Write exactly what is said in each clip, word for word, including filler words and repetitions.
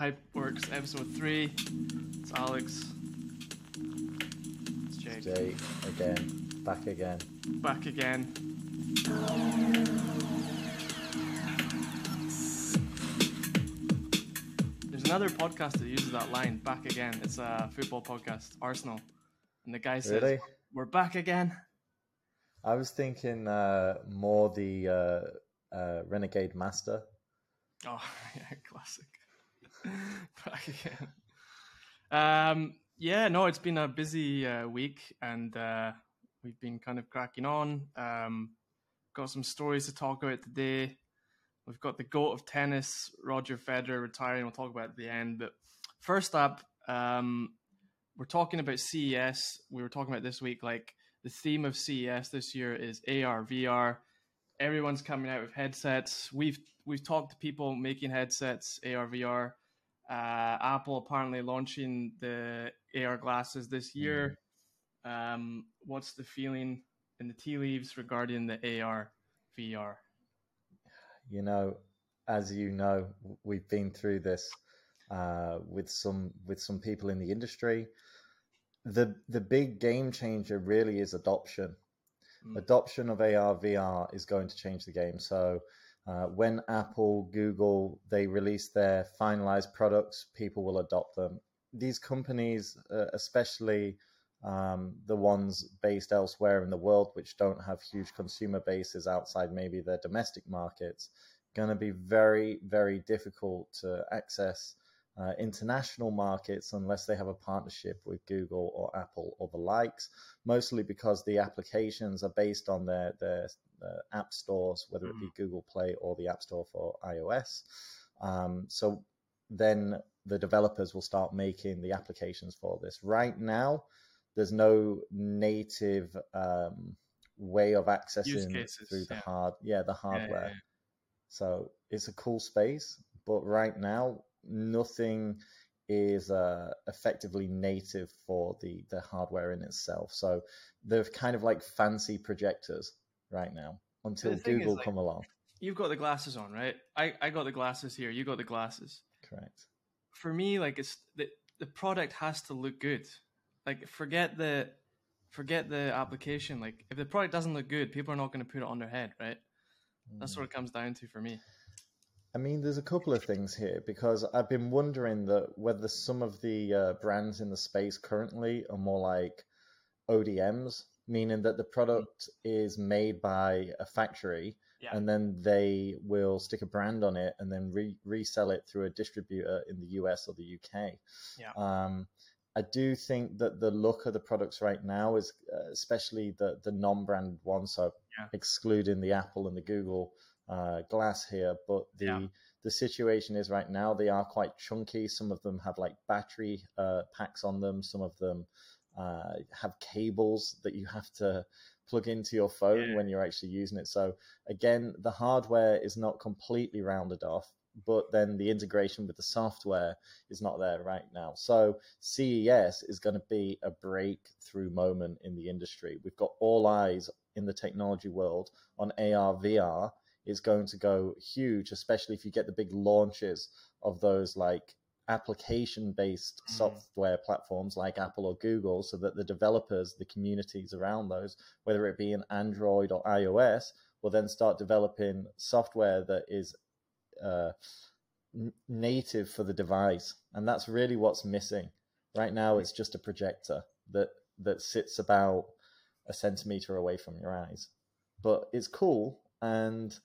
Hypeworks episode three. It's Alex. It's Jake. Jake again. Back again. Back again. There's another podcast that uses that line, back again. It's a football podcast, Arsenal. And the guy says, really? We're back again. I was thinking uh, more the uh, uh, Renegade Master. Oh, yeah, classic. Back again. Um, yeah, no, it's been a busy uh, week, and uh, we've been kind of cracking on. Um, got some stories to talk about today. We've got the GOAT of tennis, Roger Federer, retiring. We'll talk about it at the end. But first up, um, we're talking about C E S. We were talking about this week, like, the theme of C E S this year is A R, V R. Everyone's coming out with headsets. We've we've talked to people making headsets, A R, V R. Uh, Apple apparently launching the A R glasses this year. Mm. Um, what's the feeling in the tea leaves regarding the A R, V R? You know, as you know, we've been through this uh, with some with some people in the industry. The the big game changer really is adoption. Mm. Adoption of A R, V R is going to change the game. So uh, when Apple, Google, they release their finalized products, people will adopt them. These companies, uh, especially um, the ones based elsewhere in the world, which don't have huge consumer bases outside maybe their domestic markets, going to be very, very difficult to access Uh, international markets unless they have a partnership with Google or Apple or the likes, mostly because the applications are based on their, their uh, app stores, whether it be Google Play or the App Store for iOS. Um, so then the developers will start making the applications for this. Right now, there's no native um, way of accessing use cases, through the yeah. hard, yeah, the hardware. Yeah, yeah. So it's a cool space, but right now, nothing is uh, effectively native for the, the hardware in itself. So they're kind of like fancy projectors right now until Google like, come along. You've got the glasses on, right? I, I got the glasses here. You got the glasses. Correct. For me, like it's the, the product has to look good. Like forget the forget the application. Like if the product doesn't look good, people are not going to put it on their head, right? Mm. That's what it comes down to for me. I mean, there's a couple of things here because I've been wondering that whether some of the uh, brands in the space currently are more like O D Ms, meaning that the product is made by a factory yeah. and then they will stick a brand on it and then re- resell it through a distributor in the U S or the U K. Yeah. Um, I do think that the look of the products right now is uh, especially the, the non-branded ones, so yeah. excluding the Apple and the Google Uh, glass here, but the yeah. the situation is right now they are quite chunky. Some of them have like battery uh, packs on them. Some of them uh, have cables that you have to plug into your phone yeah. when you're actually using it. So again, the hardware is not completely rounded off, but then the integration with the software is not there right now. So C E S is going to be a breakthrough moment in the industry. We've got all eyes in the technology world on A R, V R. Is going to go huge, especially if you get the big launches of those like application-based mm. software platforms like Apple or Google, so that the developers, the communities around those, whether it be in Android or iOS, will then start developing software that is uh, n- native for the device. And that's really what's missing. Right now, it's just a projector that, that sits about a centimeter away from your eyes. But it's cool. And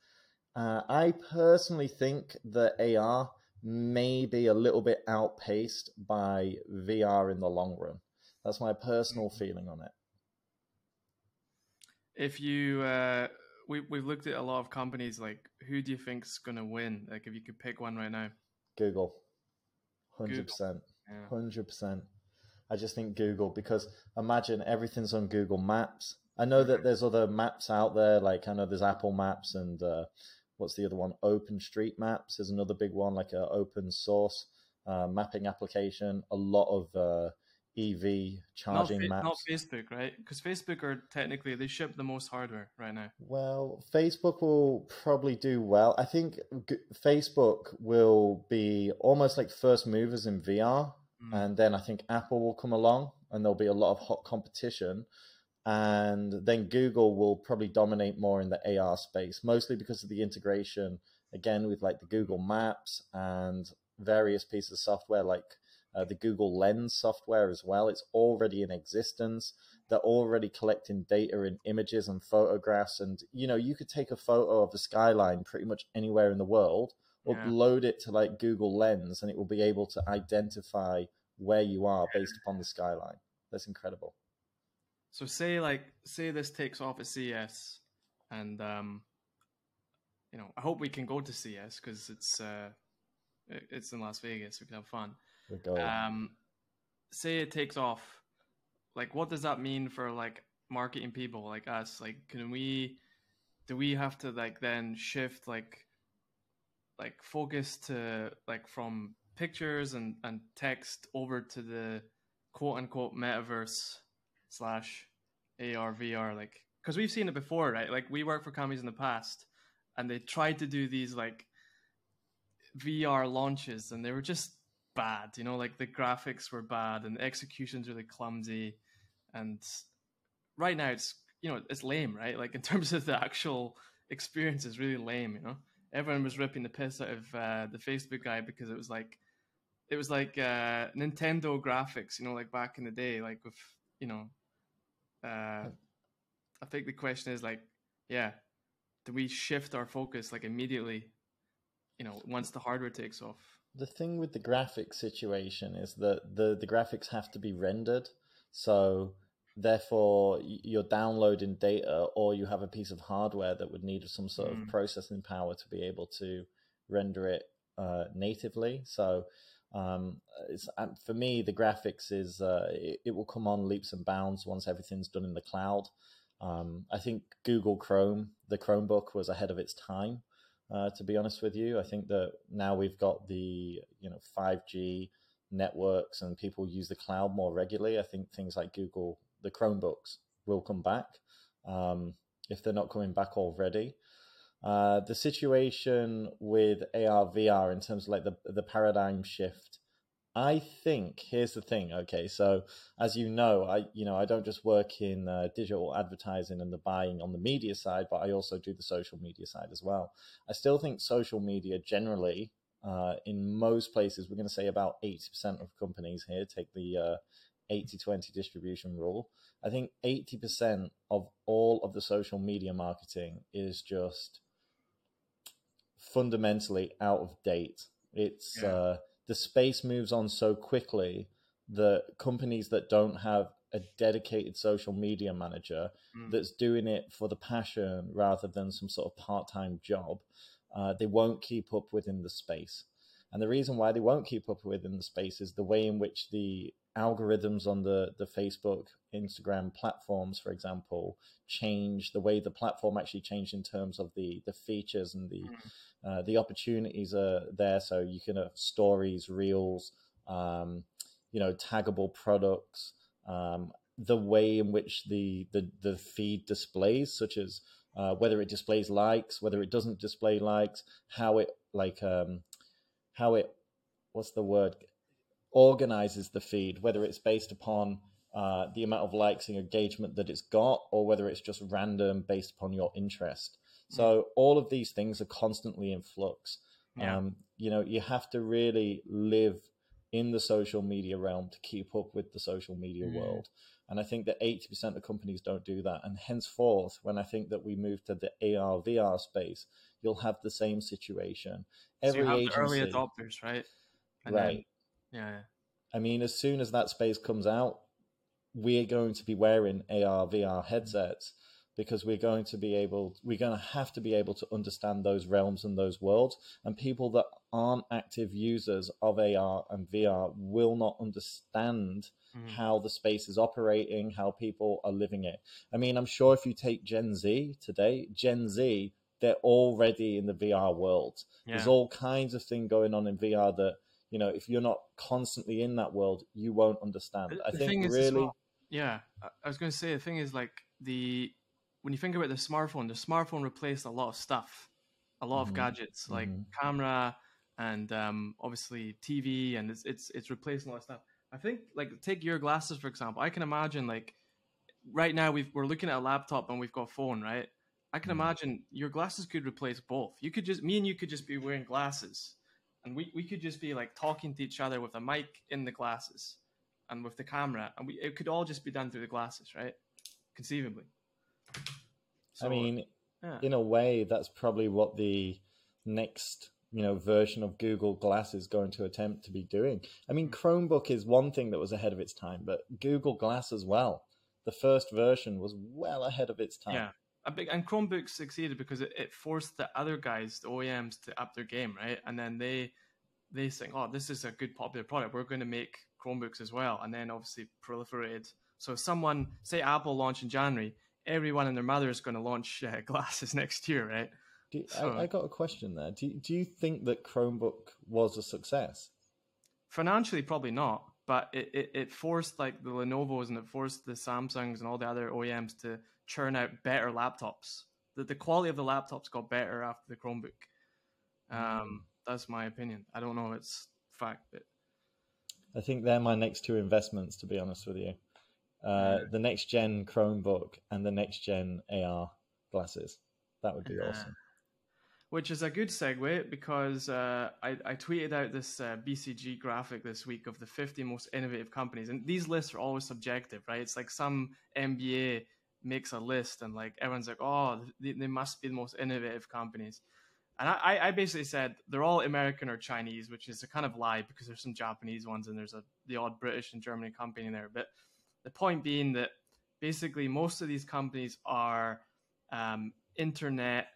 uh, I personally think that A R may be a little bit outpaced by V R in the long run. That's my personal mm-hmm. feeling on it. If you, uh, we, we've looked at a lot of companies, like who do you think's going to win? Like if you could pick one right now. Google, one hundred percent, Google. Yeah. one hundred percent. I just think Google, because imagine everything's on Google Maps. I know that there's other maps out there, like I know there's Apple Maps and uh, what's the other one? Open Street Maps is another big one, like an open source uh, mapping application. A lot of uh, E V charging not, maps. Not Facebook, right? Because Facebook are technically, they ship the most hardware right now. Well, Facebook will probably do well. I think G- Facebook will be almost like first movers in V R. Mm. And then I think Apple will come along and there'll be a lot of hot competition. And then Google will probably dominate more in the A R space, mostly because of the integration, again, with like the Google Maps and various pieces of software like Uh, the Google Lens software as well. It's already in existence. They're already collecting data in images and photographs. And, you know, you could take a photo of the skyline pretty much anywhere in the world, yeah. upload it to like Google Lens, and it will be able to identify where you are based upon the skyline. That's incredible. So say like, say this takes off at C E S, and, um, you know, I hope we can go to C E S because it's, uh, it's in Las Vegas. We can have fun. Um, say it takes off, like what does that mean for like marketing people like us? Like, can we, do we have to like then shift like, like focus to like from pictures and, and text over to the quote unquote metaverse slash A R V R? Like, cause we've seen it before, right? Like we worked for companies in the past and they tried to do these like V R launches and they were just bad, you know, like the graphics were bad and the execution's really clumsy. And right now it's, you know, it's lame, right? Like in terms of the actual experience, it's really lame, you know. Everyone was ripping the piss out of uh, the Facebook guy because it was like, it was like uh, Nintendo graphics, you know, like back in the day, like with, you know, uh, I think the question is like, yeah, do we shift our focus like immediately, you know, once the hardware takes off? The thing with the graphics situation is that the, the graphics have to be rendered. So therefore you're downloading data or you have a piece of hardware that would need some sort mm. of processing power to be able to render it uh, natively. So um, it's, for me, the graphics is, uh, it, it will come on leaps and bounds once everything's done in the cloud. Um, I think Google Chrome, the Chromebook was ahead of its time. Uh, to be honest with you, I think that now we've got the, you know, five G networks and people use the cloud more regularly. I think things like Google, the Chromebooks will come back um, if they're not coming back already. Uh, the situation with A R V R in terms of like the, the paradigm shift, I think here's the thing. Okay, so as you know, I you know I don't just work in uh, digital advertising and the buying on the media side, but I also do the social media side as well. I still think social media generally, uh, in most places, we're going to say about eighty percent of companies here take the uh, eighty twenty distribution rule. I think eighty percent of all of the social media marketing is just fundamentally out of date. It's yeah. uh, the space moves on so quickly that companies that don't have a dedicated social media manager mm. that's doing it for the passion rather than some sort of part-time job, uh, they won't keep up within the space. And the reason why they won't keep up within the space is the way in which the algorithms on the, the Facebook, Instagram platforms, for example, change the way the platform actually changed in terms of the, the features and the mm. uh, the opportunities are there. So you can have stories, reels, um, you know, taggable products, um, the way in which the, the, the feed displays, such as uh, whether it displays likes, whether it doesn't display likes, how it like, um, how it, what's the word? organizes the feed, whether it's based upon uh, the amount of likes and engagement that it's got, or whether it's just random based upon your interest. Mm. So all of these things are constantly in flux. Yeah. Um, you know, you have to really live in the social media realm to keep up with the social media mm. world. And I think that eighty percent of companies don't do that. And henceforth, when I think that we move to the A R V R space, you'll have the same situation. Every so you have agency, the early adopters, right? And right. Then- Yeah, I mean, as soon as that space comes out, we're going to be wearing A R V R headsets because we're going to be able, we're going to have to be able to understand those realms and those worlds. And people that aren't active users of A R and V R will not understand mm. how the space is operating, how people are living it. I mean, I'm sure if you take Gen Z today, Gen Z, they're already in the V R world. Yeah. There's all kinds of things going on in V R that, you know, if you're not constantly in that world, you won't understand. The, I the think thing is really, well, yeah, I was going to say the thing is like the when you think about the smartphone, the smartphone replaced a lot of stuff, a lot mm-hmm. of gadgets like mm-hmm. camera and um, obviously T V, and it's it's it's replacing a lot of stuff. I think like take your glasses for example. I can imagine like right now we've, we're looking at a laptop and we've got a phone, right? I can imagine your glasses could replace both. You could just, me and you could just be wearing glasses, and we, we could just be like talking to each other with a mic in the glasses and with the camera, and we, it could all just be done through the glasses, right? Conceivably. So, I mean, yeah. in a way, that's probably what the next, you know, version of Google Glass is going to attempt to be doing. I mean, Chromebook is one thing that was ahead of its time, but Google Glass as well. The first version was well ahead of its time. Yeah, a big, and Chromebook succeeded because it, it forced the other guys, the O E Ms, to up their game, right? And then they they think, oh, this is a good popular product. We're going to make Chromebooks as well. And then obviously proliferated. So someone, say Apple launched in January, everyone and their mother is going to launch uh, glasses next year, right? Do you, so, I, I got a question there. Do you, do you think that Chromebook was a success? Financially, probably not. But it, it, it forced like the Lenovo's and it forced the Samsungs and all the other O E Ms to churn out better laptops. The, the quality of the laptops got better after the Chromebook. Um, that's my opinion. I don't know if it's fact, but I think they're my next two investments, to be honest with you. Uh, the next gen Chromebook and the next gen A R glasses. That would be uh, awesome. Which is a good segue because uh, I, I tweeted out this uh, B C G graphic this week of the fifty most innovative companies. And these lists are always subjective, right? It's like some M B A makes a list and like everyone's like, oh, they, they must be the most innovative companies. And I, I basically said they're all American or Chinese, which is a kind of lie because there's some Japanese ones and there's a, the odd British and German company in there. But the point being that basically most of these companies are um, internet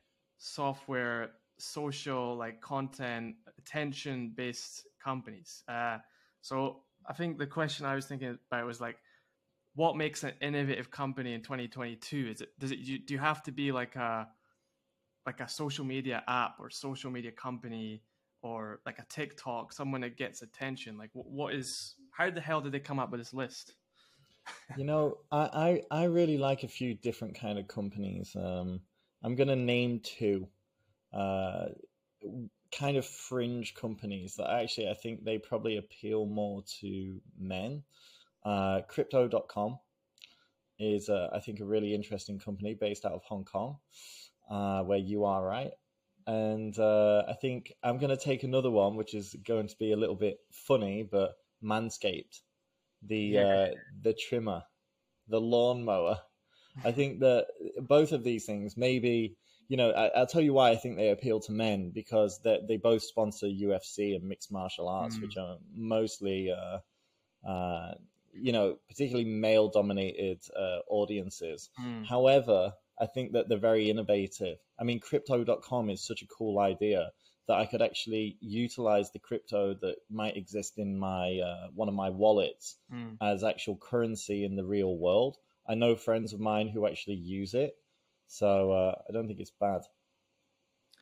software, social, like content, attention-based companies. Uh, so I think the question I was thinking about was like, what makes an innovative company in twenty twenty-two? Is it does it you, do you have to be like a like a social media app or social media company or like a TikTok, someone that gets attention? Like, what, what is how the hell did they come up with this list? You know, I, I I really like a few different kind of companies. Um, I'm going to name two uh, kind of fringe companies that actually I think they probably appeal more to men. Uh, crypto dot com is, uh, I think, a really interesting company based out of Hong Kong, uh, where you are, right? And uh, I think I'm going to take another one, which is going to be a little bit funny, but Manscaped, the, yeah. uh, the trimmer, the lawnmower. I think that both of these things, maybe, you know, I, I'll tell you why I think they appeal to men, because they they both sponsor U F C and mixed martial arts, mm. which are mostly, uh, uh, you know, particularly male-dominated uh, audiences. Mm. However, I think that they're very innovative. I mean, crypto dot com is such a cool idea that I could actually utilize the crypto that might exist in my uh, one of my wallets mm. as actual currency in the real world. I know friends of mine who actually use it, so uh, I don't think it's bad.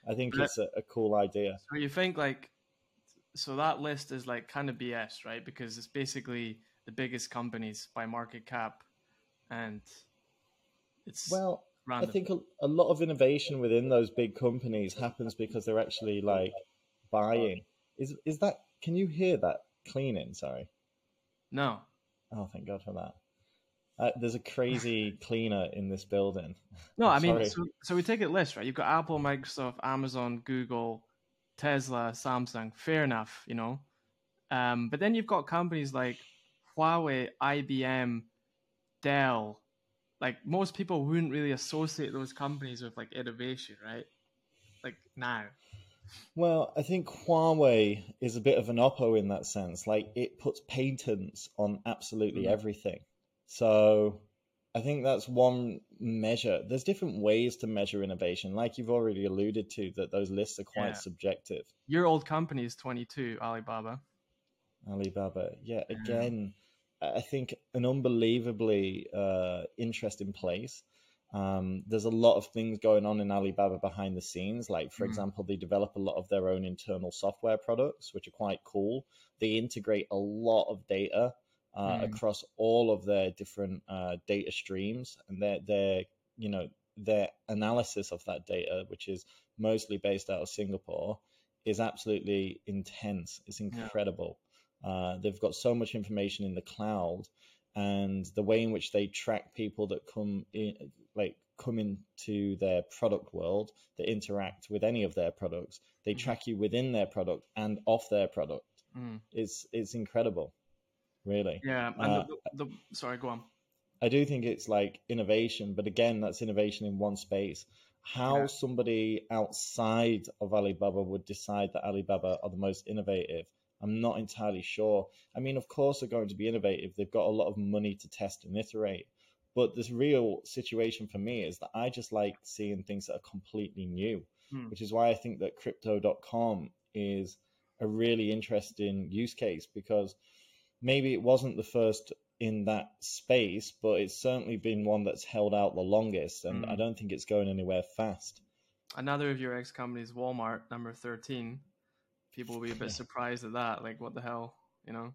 I think but, it's a, a cool idea. So you think like, so that list is like kind of B S, right? Because it's basically the biggest companies by market cap, and it's well. Random. I think a, a lot of innovation within those big companies happens because they're actually like buying. Is is that? Can you hear that cleaning? Sorry. No. Oh, thank God for that. Uh, there's a crazy cleaner in this building. No, I mean, so, so we take a list, right? You've got Apple, Microsoft, Amazon, Google, Tesla, Samsung. Fair enough, you know. Um, but then you've got companies like Huawei, I B M, Dell. Like most people wouldn't really associate those companies with like innovation, right? Like now. Well, I think Huawei is a bit of an Oppo in that sense. Like it puts patents on absolutely mm-hmm. everything. So I think that's one measure. There's different ways to measure innovation. Like you've already alluded to, that those lists are quite yeah. subjective. Your old company is twenty-two, Alibaba. Alibaba. Yeah, again, yeah. I think an unbelievably uh, interesting place. Um, there's a lot of things going on in Alibaba behind the scenes. Like, for mm-hmm. example, they develop a lot of their own internal software products, which are quite cool. They integrate a lot of data uh, mm-hmm. across all of their different uh, data streams, and their their you know their analysis of that data, which is mostly based out of Singapore, is absolutely intense. It's incredible. Yeah. Uh, they've got so much information in the cloud, and the way in which they track people that come in, like come into their product world, that interact with any of their products, they mm. track you within their product and off their product. Mm. It's it's incredible, really. Yeah, and uh, the, the, the sorry, go on. I do think it's like innovation, but again, that's innovation in one space. How yeah. somebody outside of Alibaba would decide that Alibaba are the most innovative, I'm not entirely sure. I mean, of course they're going to be innovative. They've got a lot of money to test and iterate. But this real situation for me is that I just like seeing things that are completely new, hmm. which is why I think that crypto dot com is a really interesting use case, because maybe it wasn't the first in that space, but it's certainly been one that's held out the longest, and mm. I don't think it's going anywhere fast. Another of your ex companies, Walmart, number thirteen. People will be a bit surprised at that, like what the hell, you know?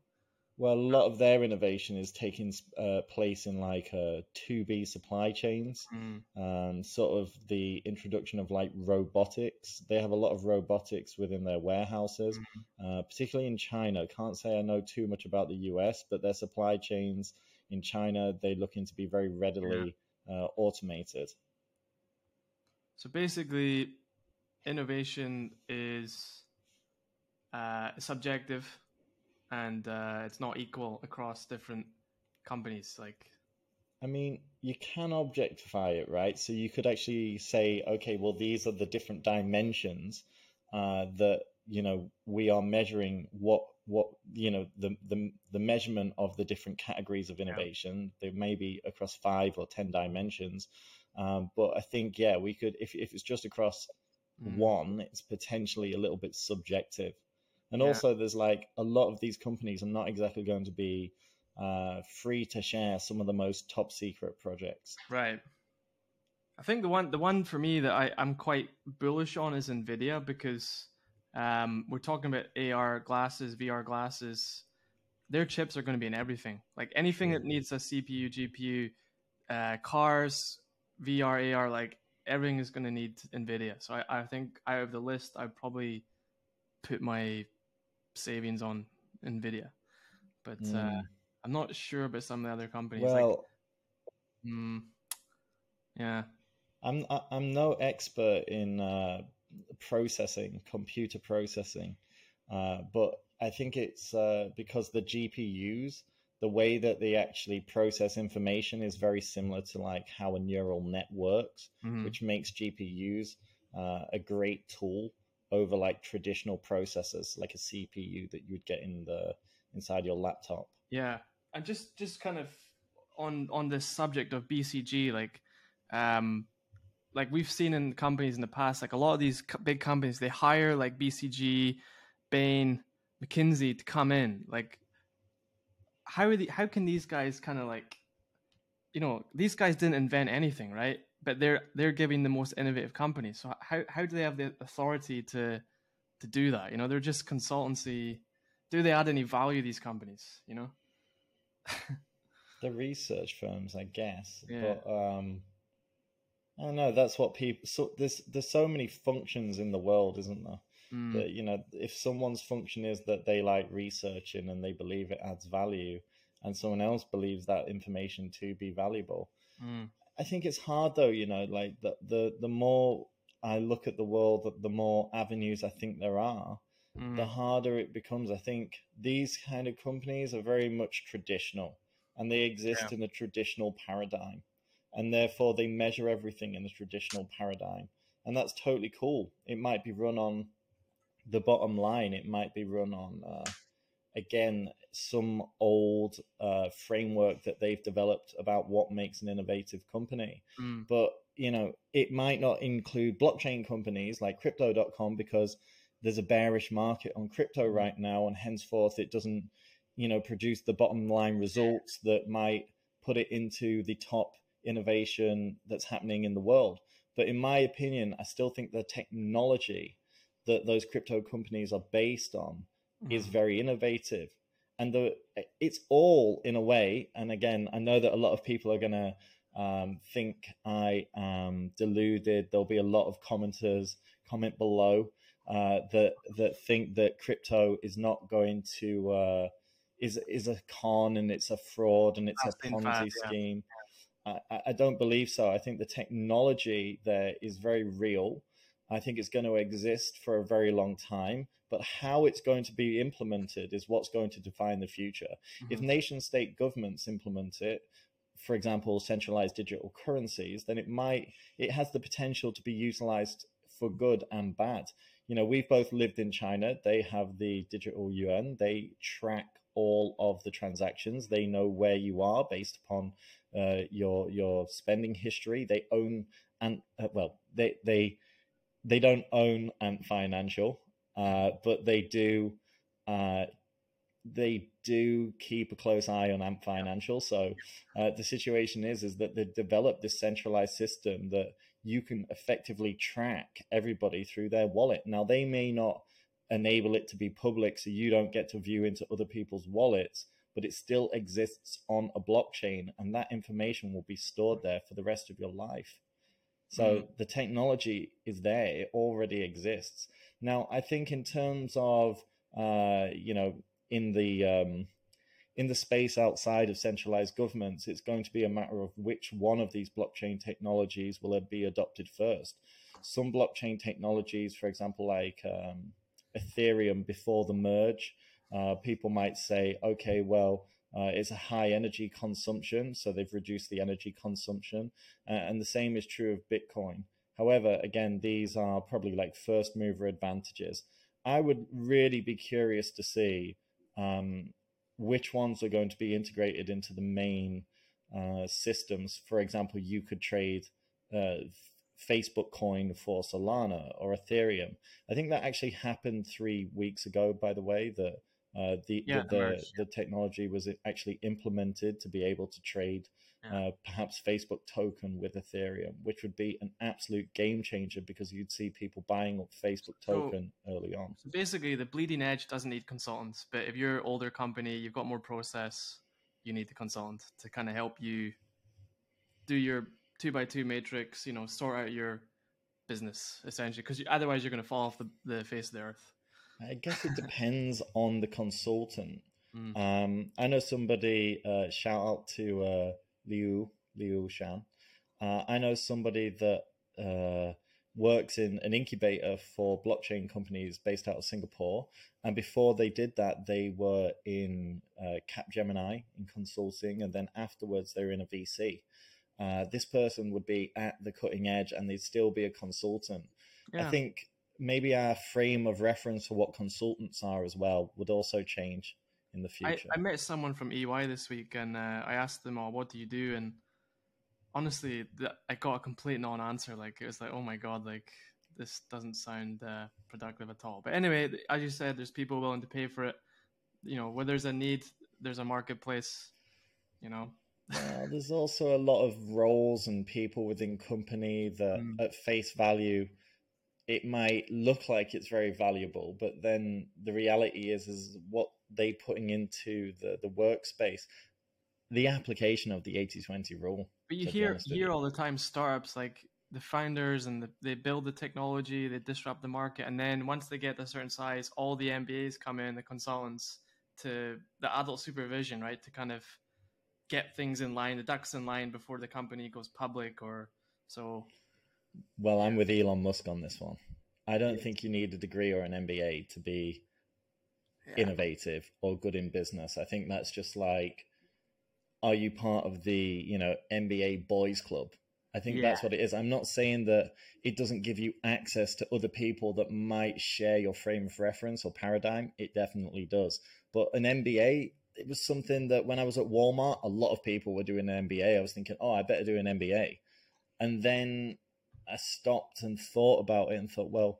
Well, a lot of their innovation is taking uh, place in like uh, two B supply chains, mm. um, sort of the introduction of like robotics. They have a lot of robotics within their warehouses, mm. uh, particularly in China. Can't say I know too much about the U S, but their supply chains in China, they're looking to be very readily yeah. uh, automated. So basically, innovation is... Uh, subjective, and uh, it's not equal across different companies. Like, I mean, you can objectify it, right? So you could actually say, okay, well, these are the different dimensions uh, that, you know, we are measuring what, what you know, the, the, the measurement of the different categories of innovation. Yeah. There may be across five or ten dimensions. Um, but I think, yeah, we could, if, if it's just across mm. one, it's potentially a little bit subjective. And yeah. also there's like a lot of these companies are not exactly going to be uh, free to share some of the most top secret projects. Right. I think the one the one for me that I, I'm quite bullish on is NVIDIA, because um, we're talking about A R glasses, V R glasses. Their chips are going to be in everything. Like anything mm-hmm. that needs a C P U, G P U, uh, cars, V R, A R, like everything is going to need NVIDIA. So I, I think out of the list, I'd probably put my savings on NVIDIA, but uh, mm. I'm not sure about some of the other companies. Well, like, mm, yeah, I'm I'm no expert in uh, processing, computer processing, uh, but I think it's uh, because the G P Us, the way that they actually process information is very similar to like how a neural net works, mm-hmm. which makes G P Us uh, a great tool over like traditional processors, like a C P U that you would get in the inside your laptop. Yeah, and just just kind of on on this subject of B C G, like um, like we've seen in companies in the past, like a lot of these co- big companies, they hire like B C G, Bain, McKinsey to come in. Like, how are the how can these guys kind of like, you know, these guys didn't invent anything, right? But they're they're giving the most innovative companies. So how how do they have the authority to to do that? You know, they're just consultancy. Do they add any value, these companies? You know, they're research firms, I guess. Yeah. But um, I don't know. That's what people. So there's there's so many functions in the world, isn't there? Mm. That, you know, if someone's function is that they like researching and they believe it adds value, and someone else believes that information to be valuable. Mm. I think it's hard though, you know, like the, the, the more I look at the world, the more avenues I think there are, mm. the harder it becomes. I think these kind of companies are very much traditional, and they exist yeah. in a traditional paradigm, and therefore they measure everything in a traditional paradigm. And that's totally cool. It might be run on the bottom line. It might be run on, uh, again, some old uh, framework that they've developed about what makes an innovative company. Mm. But, you know, it might not include blockchain companies like crypto dot com because there's a bearish market on crypto right now, and henceforth it doesn't, you know, produce the bottom line results that might put it into the top innovation that's happening in the world. But in my opinion, I still think the technology that those crypto companies are based on mm. is very innovative. And the, it's all in a way. And again, I know that a lot of people are going to um, think I am deluded. There'll be a lot of commenters comment below uh, that that think that crypto is not going to uh, is is a con and it's a fraud and it's That's a Ponzi bad, yeah. scheme. I, I don't believe so. I think the technology there is very real. I think it's going to exist for a very long time, but how it's going to be implemented is what's going to define the future. Mm-hmm. If nation state governments implement it, for example, centralized digital currencies, then it might, it has the potential to be utilized for good and bad. You know, we've both lived in China. They have the digital yuan. They track all of the transactions. They know where you are based upon uh, your, your spending history. They own, and uh, well, they, they, They don't own Ant Financial, uh, but they do uh, they do keep a close eye on Ant Financial. So uh, the situation is is that they've developed this centralized system that you can effectively track everybody through their wallet. Now, they may not enable it to be public, so you don't get to view into other people's wallets, but it still exists on a blockchain, and that information will be stored there for the rest of your life. So the technology is there, it already exists. Now, I think in terms of, uh, you know, in the um, in the space outside of centralized governments, it's going to be a matter of which one of these blockchain technologies will be adopted first. Some blockchain technologies, for example, like um, Ethereum before the merge, uh, people might say, okay, well, Uh, it's a high energy consumption, so they've reduced the energy consumption. Uh, and the same is true of Bitcoin. However, again, these are probably like first mover advantages. I would really be curious to see um, which ones are going to be integrated into the main uh, systems. For example, you could trade uh, Facebook coin for Solana or Ethereum. I think that actually happened three weeks ago, by the way, that Uh, the yeah, the, the, the technology was actually implemented to be able to trade yeah. uh, perhaps Facebook token with Ethereum, which would be an absolute game changer because you'd see people buying up Facebook token so, early on. So basically, the bleeding edge doesn't need consultants, but if you're an older company, you've got more process, you need the consultant to kind of help you do your two by two matrix, you know, sort out your business essentially, because you, otherwise you're going to fall off the, the face of the earth. I guess it depends on the consultant. Mm. Um, I know somebody, uh, shout out to uh, Liu, Liu Shan. Uh, I know somebody that uh, works in an incubator for blockchain companies based out of Singapore. And before they did that, they were in uh, Capgemini in consulting. And then afterwards, they were in a V C. Uh, this person would be at the cutting edge and they'd still be a consultant. Yeah. I think maybe our frame of reference for what consultants are as well would also change in the future. I, I met someone from E Y this week and uh, I asked them, oh, what do you do? And honestly, th- I got a complete non-answer. Like, it was like, oh my God, like this doesn't sound uh, productive at all. But anyway, as you said, there's people willing to pay for it. You know, where there's a need, there's a marketplace, you know. Well, there's also a lot of roles and people within company that mm. at face value, it might look like it's very valuable, but then the reality is, is what they putting into the, the workspace, the application of the eighty twenty rule. But you hear hear all the time startups, like the founders and the, they build the technology, they disrupt the market. And then once they get to a certain size, all the M B As come in, the consultants to the adult supervision, right? To kind of get things in line, the ducks in line before the company goes public or so. Well, I'm with Elon Musk on this one. I don't think you need a degree or an M B A to be yeah. innovative or good in business. I think that's just like, are you part of the, you know, M B A boys club? I think yeah. that's what it is. I'm not saying that it doesn't give you access to other people that might share your frame of reference or paradigm. It definitely does. But an M B A, it was something that when I was at Walmart, a lot of people were doing an M B A. I was thinking, oh, I better do an M B A. And then I stopped and thought about it and thought, well,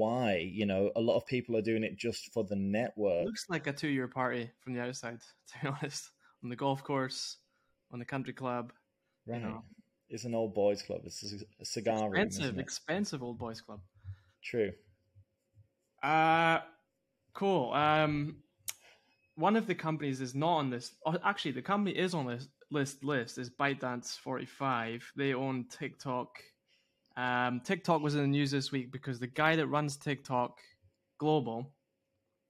why? You know, a lot of people are doing it just for the network. It looks like a two-year party from the outside, to be honest. On the golf course, on the country club, Right. Yeah. It's an old boys club. It's a cigar room. Expensive, expensive old boys club. True. Uh, cool. Um, one of the companies is not on this. Oh, actually, the company is on this list. List is ByteDance forty-five. They own TikTok. Um, TikTok was in the news this week because the guy that runs TikTok Global,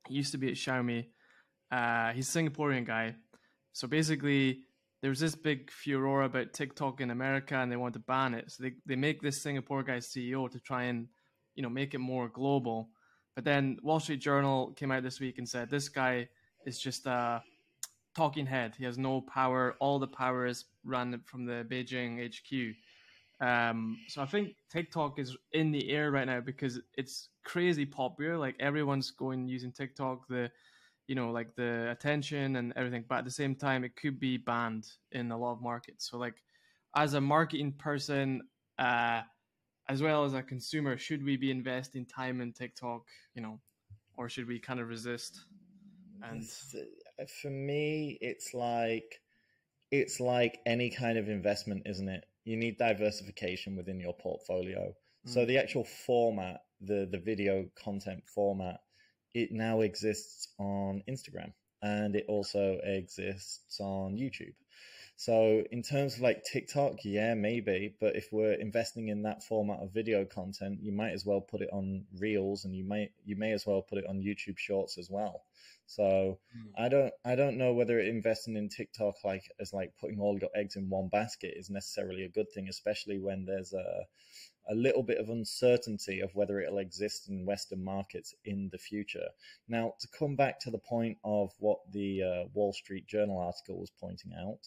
he used to be at Xiaomi. Uh, he's a Singaporean guy. So basically, there's this big furor about TikTok in America, and they want to ban it. So they, they make this Singapore guy C E O to try and, you know, make it more global. But then Wall Street Journal came out this week and said this guy is just a talking head. He has no power. All the power is run from the Beijing H Q. Um, so I think TikTok is in the air right now because it's crazy popular. Like everyone's going using TikTok, the, you know, like the attention and everything. But at the same time, it could be banned in a lot of markets. So like as a marketing person, uh, as well as a consumer, should we be investing time in TikTok, you know, or should we kind of resist? And for me, it's like, it's like any kind of investment, isn't it? You need diversification within your portfolio. Mm. So the actual format, the, the video content format, it now exists on Instagram and it also exists on YouTube. So in terms of like TikTok, yeah, maybe. But if we're investing in that format of video content, you might as well put it on Reels, and you might you may as well put it on YouTube Shorts as well. So mm. I don't I don't know whether investing in TikTok like as like putting all your eggs in one basket is necessarily a good thing, especially when there's a a little bit of uncertainty of whether it'll exist in Western markets in the future. Now, to come back to the point of what the uh, Wall Street Journal article was pointing out,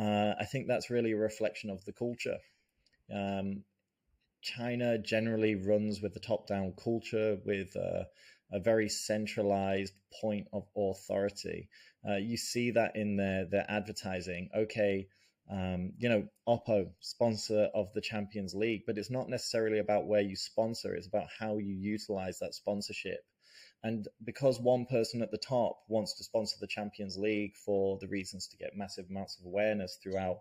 uh, I think that's really a reflection of the culture. Um, China generally runs with the top-down culture with uh, a very centralized point of authority. Uh, you see that in their, their advertising. Okay, Um, you know, Oppo, sponsor of the Champions League, but it's not necessarily about where you sponsor. It's about how you utilize that sponsorship. And because one person at the top wants to sponsor the Champions League for the reasons to get massive amounts of awareness throughout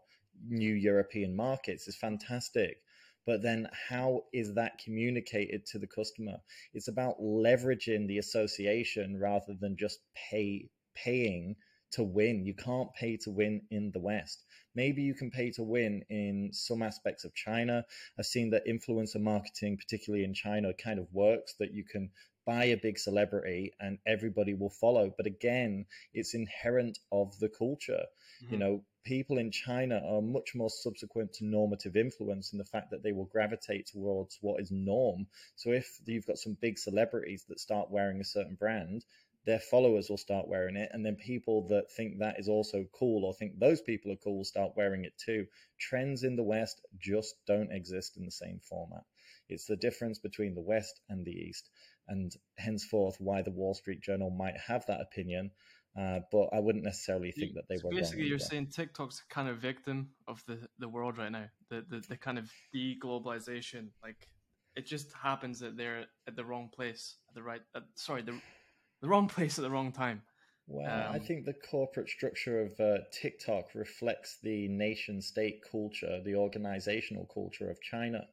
new European markets is fantastic. But then how is that communicated to the customer? It's about leveraging the association rather than just pay paying to win. You can't pay to win in the West. Maybe you can pay to win in some aspects of China. I've seen that influencer marketing, particularly in China, kind of works, that you can buy a big celebrity and everybody will follow. But again, it's inherent of the culture. Mm-hmm. You know, people in China are much more subsequent to normative influence in the fact that they will gravitate towards what is norm. So if you've got some big celebrities that start wearing a certain brand, their followers will start wearing it. And then people that think that is also cool or think those people are cool will start wearing it too. Trends in the West just don't exist in the same format. It's the difference between the West and the East, and henceforth why the Wall Street Journal might have that opinion. Uh, but I wouldn't necessarily think that they so were basically wrong. Basically, you're saying TikTok's kind of victim of the, the world right now, the, the, the kind of de-globalization. Like it just happens that they're at the wrong place, at the right, at, sorry, the The wrong place at the wrong time. Well, um, I think the corporate structure of uh, TikTok reflects the nation-state culture, the organizational culture of China.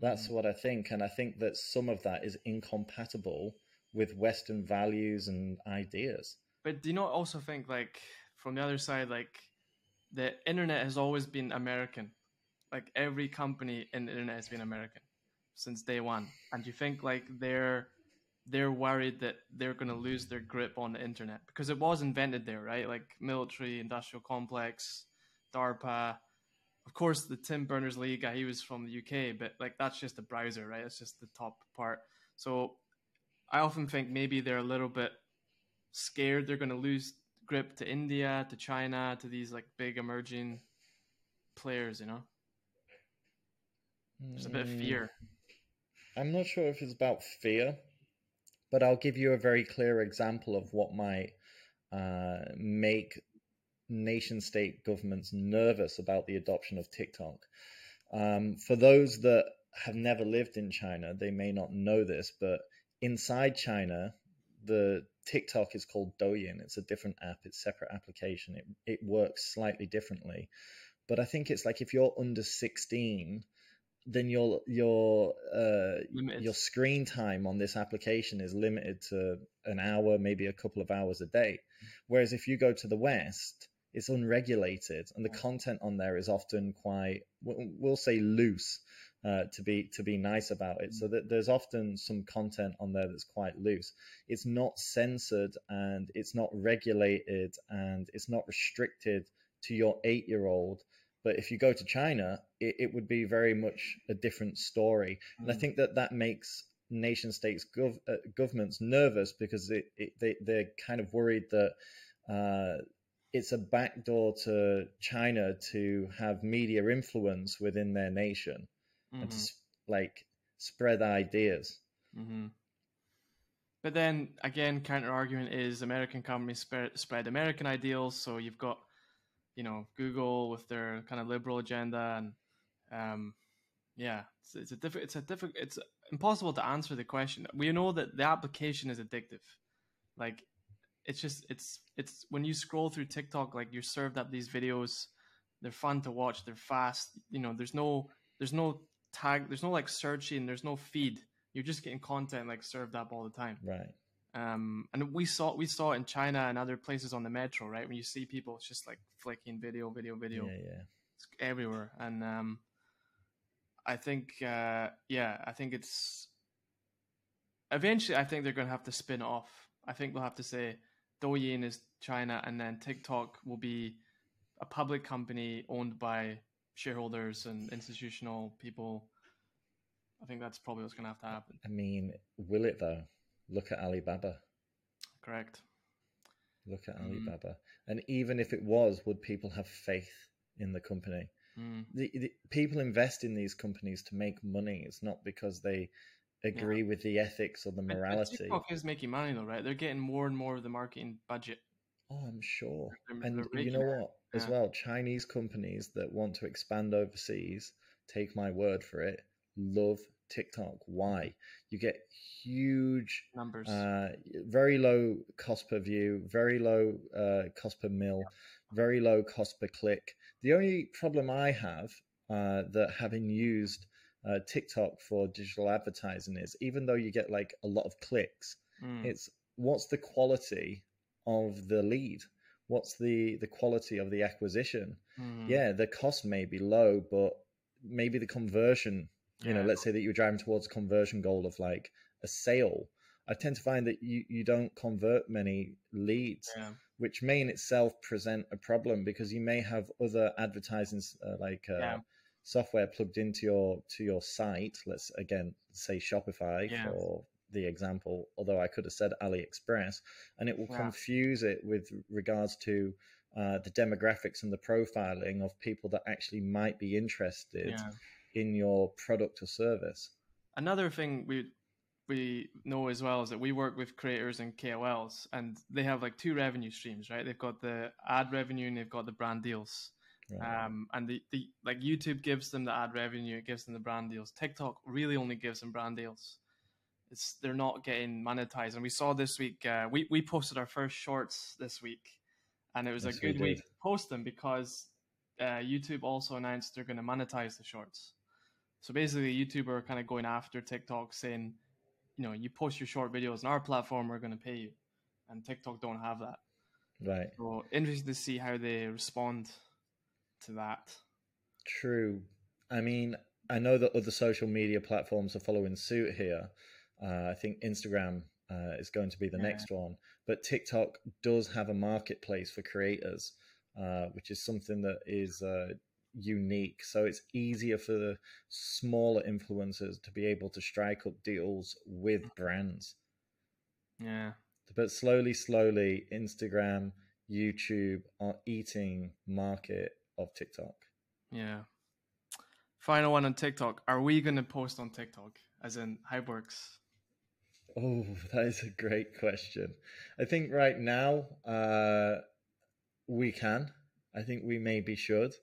That's mm-hmm. what I think. And I think that some of that is incompatible with Western values and ideas. But do you not also think, like, from the other side, like, the internet has always been American? Like, every company in the internet has been American since day one. And you think, like, they're... they're worried that they're going to lose their grip on the internet because it was invented there, right? Like military, industrial complex, DARPA, of course, the Tim Berners-Lee guy, he was from the U K, but like, that's just the browser, right? It's just the top part. So I often think maybe they're a little bit scared. They're going to lose grip to India, to China, to these like big emerging players, you know, there's a bit of fear. I'm not sure if it's about fear, but I'll give you a very clear example of what might uh, make nation-state governments nervous about the adoption of TikTok. Um, for those that have never lived in China, they may not know this, but inside China, the TikTok is called Douyin. It's a different app. It's a separate application. It, it works slightly differently. But I think it's like if you're under sixteen, then your your uh, your screen time on this application is limited to an hour, maybe a couple of hours a day. Whereas if you go to the West, it's unregulated, and the content on there is often quite, we'll say, loose. Uh, to be to be nice about it, so that there's often some content on there that's quite loose. It's not censored, and it's not regulated, and it's not restricted to your eight-year-old. But if you go to China, it, it would be very much a different story. Mm. And I think that that makes nation states gov- uh, governments nervous, because it, it, they they're kind of worried that uh, it's a backdoor to China to have media influence within their nation. And to sp- like spread ideas. Mm-hmm. But then again, counter argument is American companies sp- spread American ideals. So you've got, you know, Google with their kind of liberal agenda, and um, yeah, it's, it's a diff- it's a diff- it's impossible to answer the question. We know that the application is addictive. Like, it's just it's it's when you scroll through TikTok, like, you're served up these videos. They're fun to watch. They're fast. You know, there's no there's no tag, there's no like searching, there's no feed, you're just getting content like served up all the time, right? Um and we saw we saw it in China and other places on the metro, right? When you see people, it's just like flicking video video video yeah, yeah. It's everywhere. And um I think uh yeah I think it's eventually I think they're gonna have to spin off. I think they'll have to say Douyin is China, and then TikTok will be a public company owned by shareholders and institutional people. I think that's probably what's going to have to happen. I mean, will it though? Look at Alibaba. Correct. Look at mm. Alibaba. And even if it was, would people have faith in the company? Mm. The, the, people invest in these companies to make money. It's not because they agree yeah. with the ethics or the morality. And, and TikTok is making money though, right? They're getting more and more of the marketing budget. Oh, I'm sure. They're, they're, and they're you know it. what? As well, Chinese companies that want to expand overseas, take my word for it, love TikTok. Why? You get huge numbers, uh, very low cost per view, very low uh, cost per mil, very low cost per click. The only problem I have uh, that having used uh, TikTok for digital advertising is, even though you get like a lot of clicks, mm. it's what's the quality of the lead? What's the, the quality of the acquisition? Mm. Yeah, the cost may be low, but maybe the conversion, you yeah. know, let's say that you're driving towards a conversion goal of like a sale. I tend to find that you, you don't convert many leads, yeah. which may in itself present a problem, because you may have other advertising uh, like uh, yeah. software plugged into your to your site. Let's again say Shopify yeah. for the example, although I could have said AliExpress, and it will yeah. confuse it with regards to uh, the demographics and the profiling of people that actually might be interested yeah. in your product or service. Another thing we we know as well is that we work with creators and K O Ls, and they have like two revenue streams, right? They've got the ad revenue and they've got the brand deals. Right. Um, and the, the like YouTube gives them the ad revenue, it gives them the brand deals. TikTok really only gives them brand deals. It's, they're not getting monetized. And we saw this week, uh, we, we posted our first shorts this week, and it was yes, a good week to post them, because uh, YouTube also announced they're going to monetize the shorts. So basically YouTube are kind of going after TikTok, saying, you know, you post your short videos on our platform, we're going to pay you. And TikTok don't have that. Right. So interesting to see how they respond to that. True. I mean, I know that other social media platforms are following suit here. Uh, I think Instagram uh, is going to be the yeah. next one, but TikTok does have a marketplace for creators, uh, which is something that is uh, unique. So it's easier for the smaller influencers to be able to strike up deals with brands. Yeah. But slowly, slowly, Instagram, YouTube are eating market of TikTok. Yeah. Final one on TikTok. Are we going to post on TikTok? As in, how it works? Oh, that is a great question. I think right now uh, we can. I think we maybe should.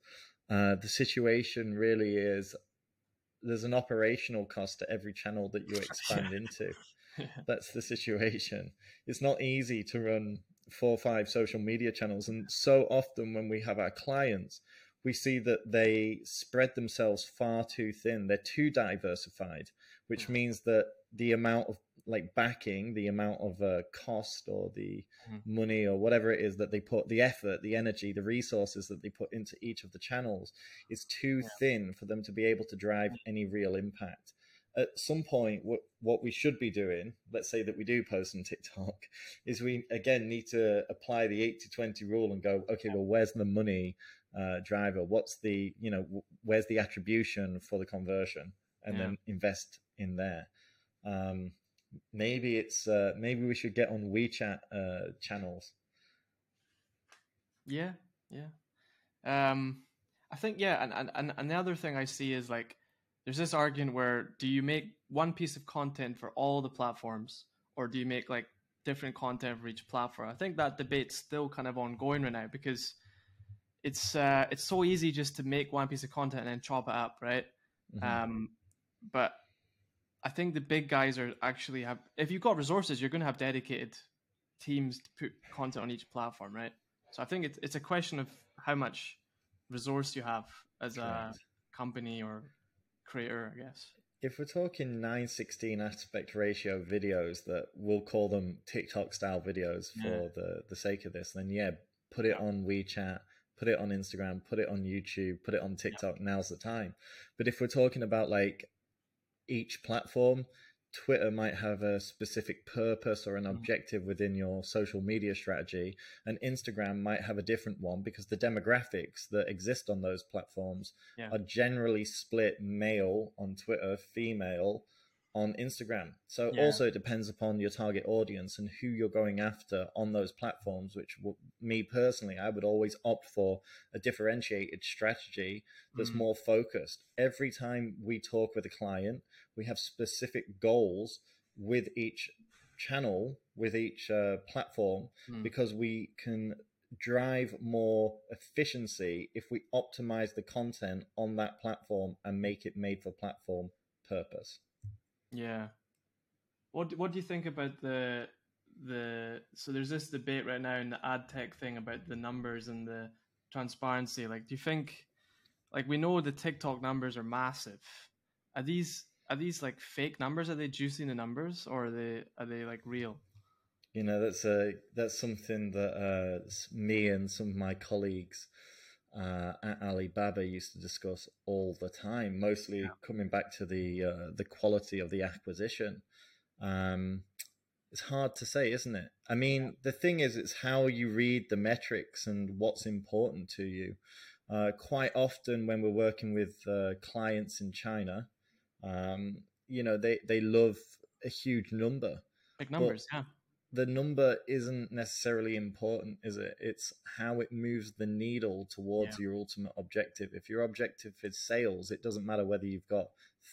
Uh, the situation really is there's an operational cost to every channel that you expand yeah. into. Yeah. That's the situation. It's not easy to run four or five social media channels. And so often when we have our clients, we see that they spread themselves far too thin. They're too diversified, which mm-hmm. means that the amount of like backing, the amount of uh, cost or the mm-hmm. money or whatever it is that they put, the effort, the energy, the resources that they put into each of the channels is too yeah. thin for them to be able to drive mm-hmm. any real impact. At some point, what, what we should be doing, let's say that we do post on TikTok, is we, again, need to apply the eighty-twenty rule and go, okay, yeah. well, where's the money uh, driver? What's the, you know, w- where's the attribution for the conversion? And yeah. then invest in there. Um, maybe it's, uh, maybe we should get on WeChat uh, channels. Yeah, yeah. Um, I think, yeah, and, and, and another thing I see is like, there's this argument where do you make one piece of content for all the platforms or do you make like different content for each platform? I think that debate's still kind of ongoing right now because it's uh, it's so easy just to make one piece of content and then chop it up, right? Mm-hmm. Um, but I think the big guys are actually have, if you've got resources, you're going to have dedicated teams to put content on each platform, right? So I think it's, it's a question of how much resource you have as a company or creator, I guess. If we're talking nine sixteen aspect ratio videos that we'll call them TikTok style videos yeah. for the, the sake of this, then yeah, put it yeah. on WeChat, put it on Instagram, put it on YouTube, put it on TikTok. Yeah. Now's the time. But if we're talking about like each platform, Twitter might have a specific purpose or an objective within your social media strategy, and Instagram might have a different one because the demographics that exist on those platforms yeah. are generally split male on Twitter, female on Instagram. So yeah. also it depends upon your target audience and who you're going after on those platforms, which will, me personally, I would always opt for a differentiated strategy that's mm-hmm. more focused. Every time we talk with a client, we have specific goals with each channel, with each uh, platform, mm-hmm. because we can drive more efficiency if we optimize the content on that platform and make it made for platform purpose. Yeah. What what do you think about the the so there's this debate right now in the ad tech thing about the numbers and the transparency. Like, do you think, like, we know the TikTok numbers are massive. Are these are these like fake numbers? Are they juicing the numbers, or are they are they like real? You know, that's a that's something that uh, me and some of my colleagues Uh, at Alibaba used to discuss all the time, mostly yeah. coming back to the uh, the quality of the acquisition. Um, it's hard to say, isn't it? I mean, yeah. the thing is, it's how you read the metrics and what's important to you. Uh, quite often when we're working with uh, clients in China, um, you know, they, they love a huge number. Big numbers, but- yeah. the number isn't necessarily important, is it? It's how it moves the needle towards yeah. your ultimate objective. If your objective is sales, it doesn't matter whether you've got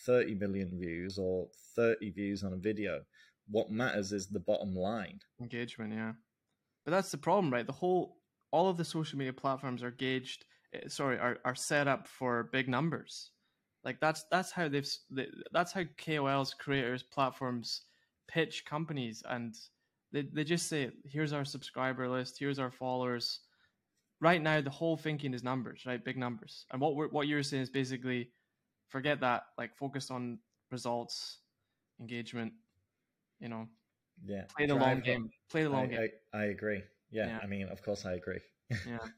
thirty million views or thirty views on a video. What matters is the bottom line. Engagement, yeah. But that's the problem, right? The whole, all of the social media platforms are gauged, sorry, are, are set up for big numbers. Like that's, that's how they've, that's how K O Ls, creators, platforms pitch companies, and They they just say, here's our subscriber list, here's our followers. Right now, the whole thinking is numbers, right? Big numbers. And what we're, what you're saying is basically, forget that, like focus on results, engagement, you know. Yeah. Play the long game. Play the long I, game. I, I agree. Yeah, yeah. I mean, of course I agree. Yeah. Yeah.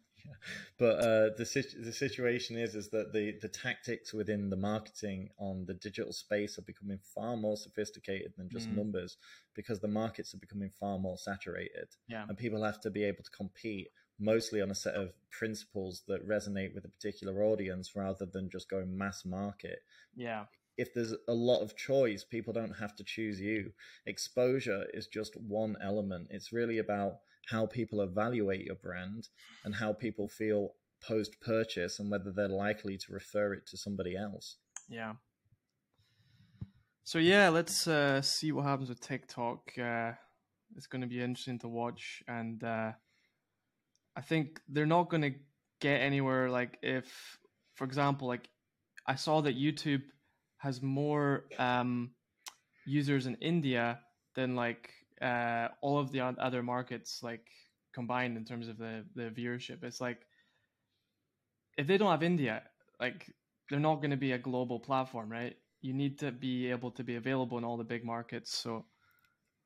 But uh, the situ- the situation is is that the, the tactics within the marketing on the digital space are becoming far more sophisticated than just mm. numbers, because the markets are becoming far more saturated, yeah. and people have to be able to compete mostly on a set of principles that resonate with a particular audience rather than just going mass market. Yeah. If there's a lot of choice, people don't have to choose you. Exposure is just one element. It's really about how people evaluate your brand and how people feel post-purchase and whether they're likely to refer it to somebody else. Yeah. So yeah, let's uh, see what happens with TikTok. Uh, it's going to be interesting to watch. And uh, I think they're not going to get anywhere. Like if, for example, like I saw that YouTube has more um, users in India than like, Uh, all of the other markets like combined in terms of the, the viewership. It's like if they don't have India, like they're not going to be a global platform, right? You need to be able to be available in all the big markets. So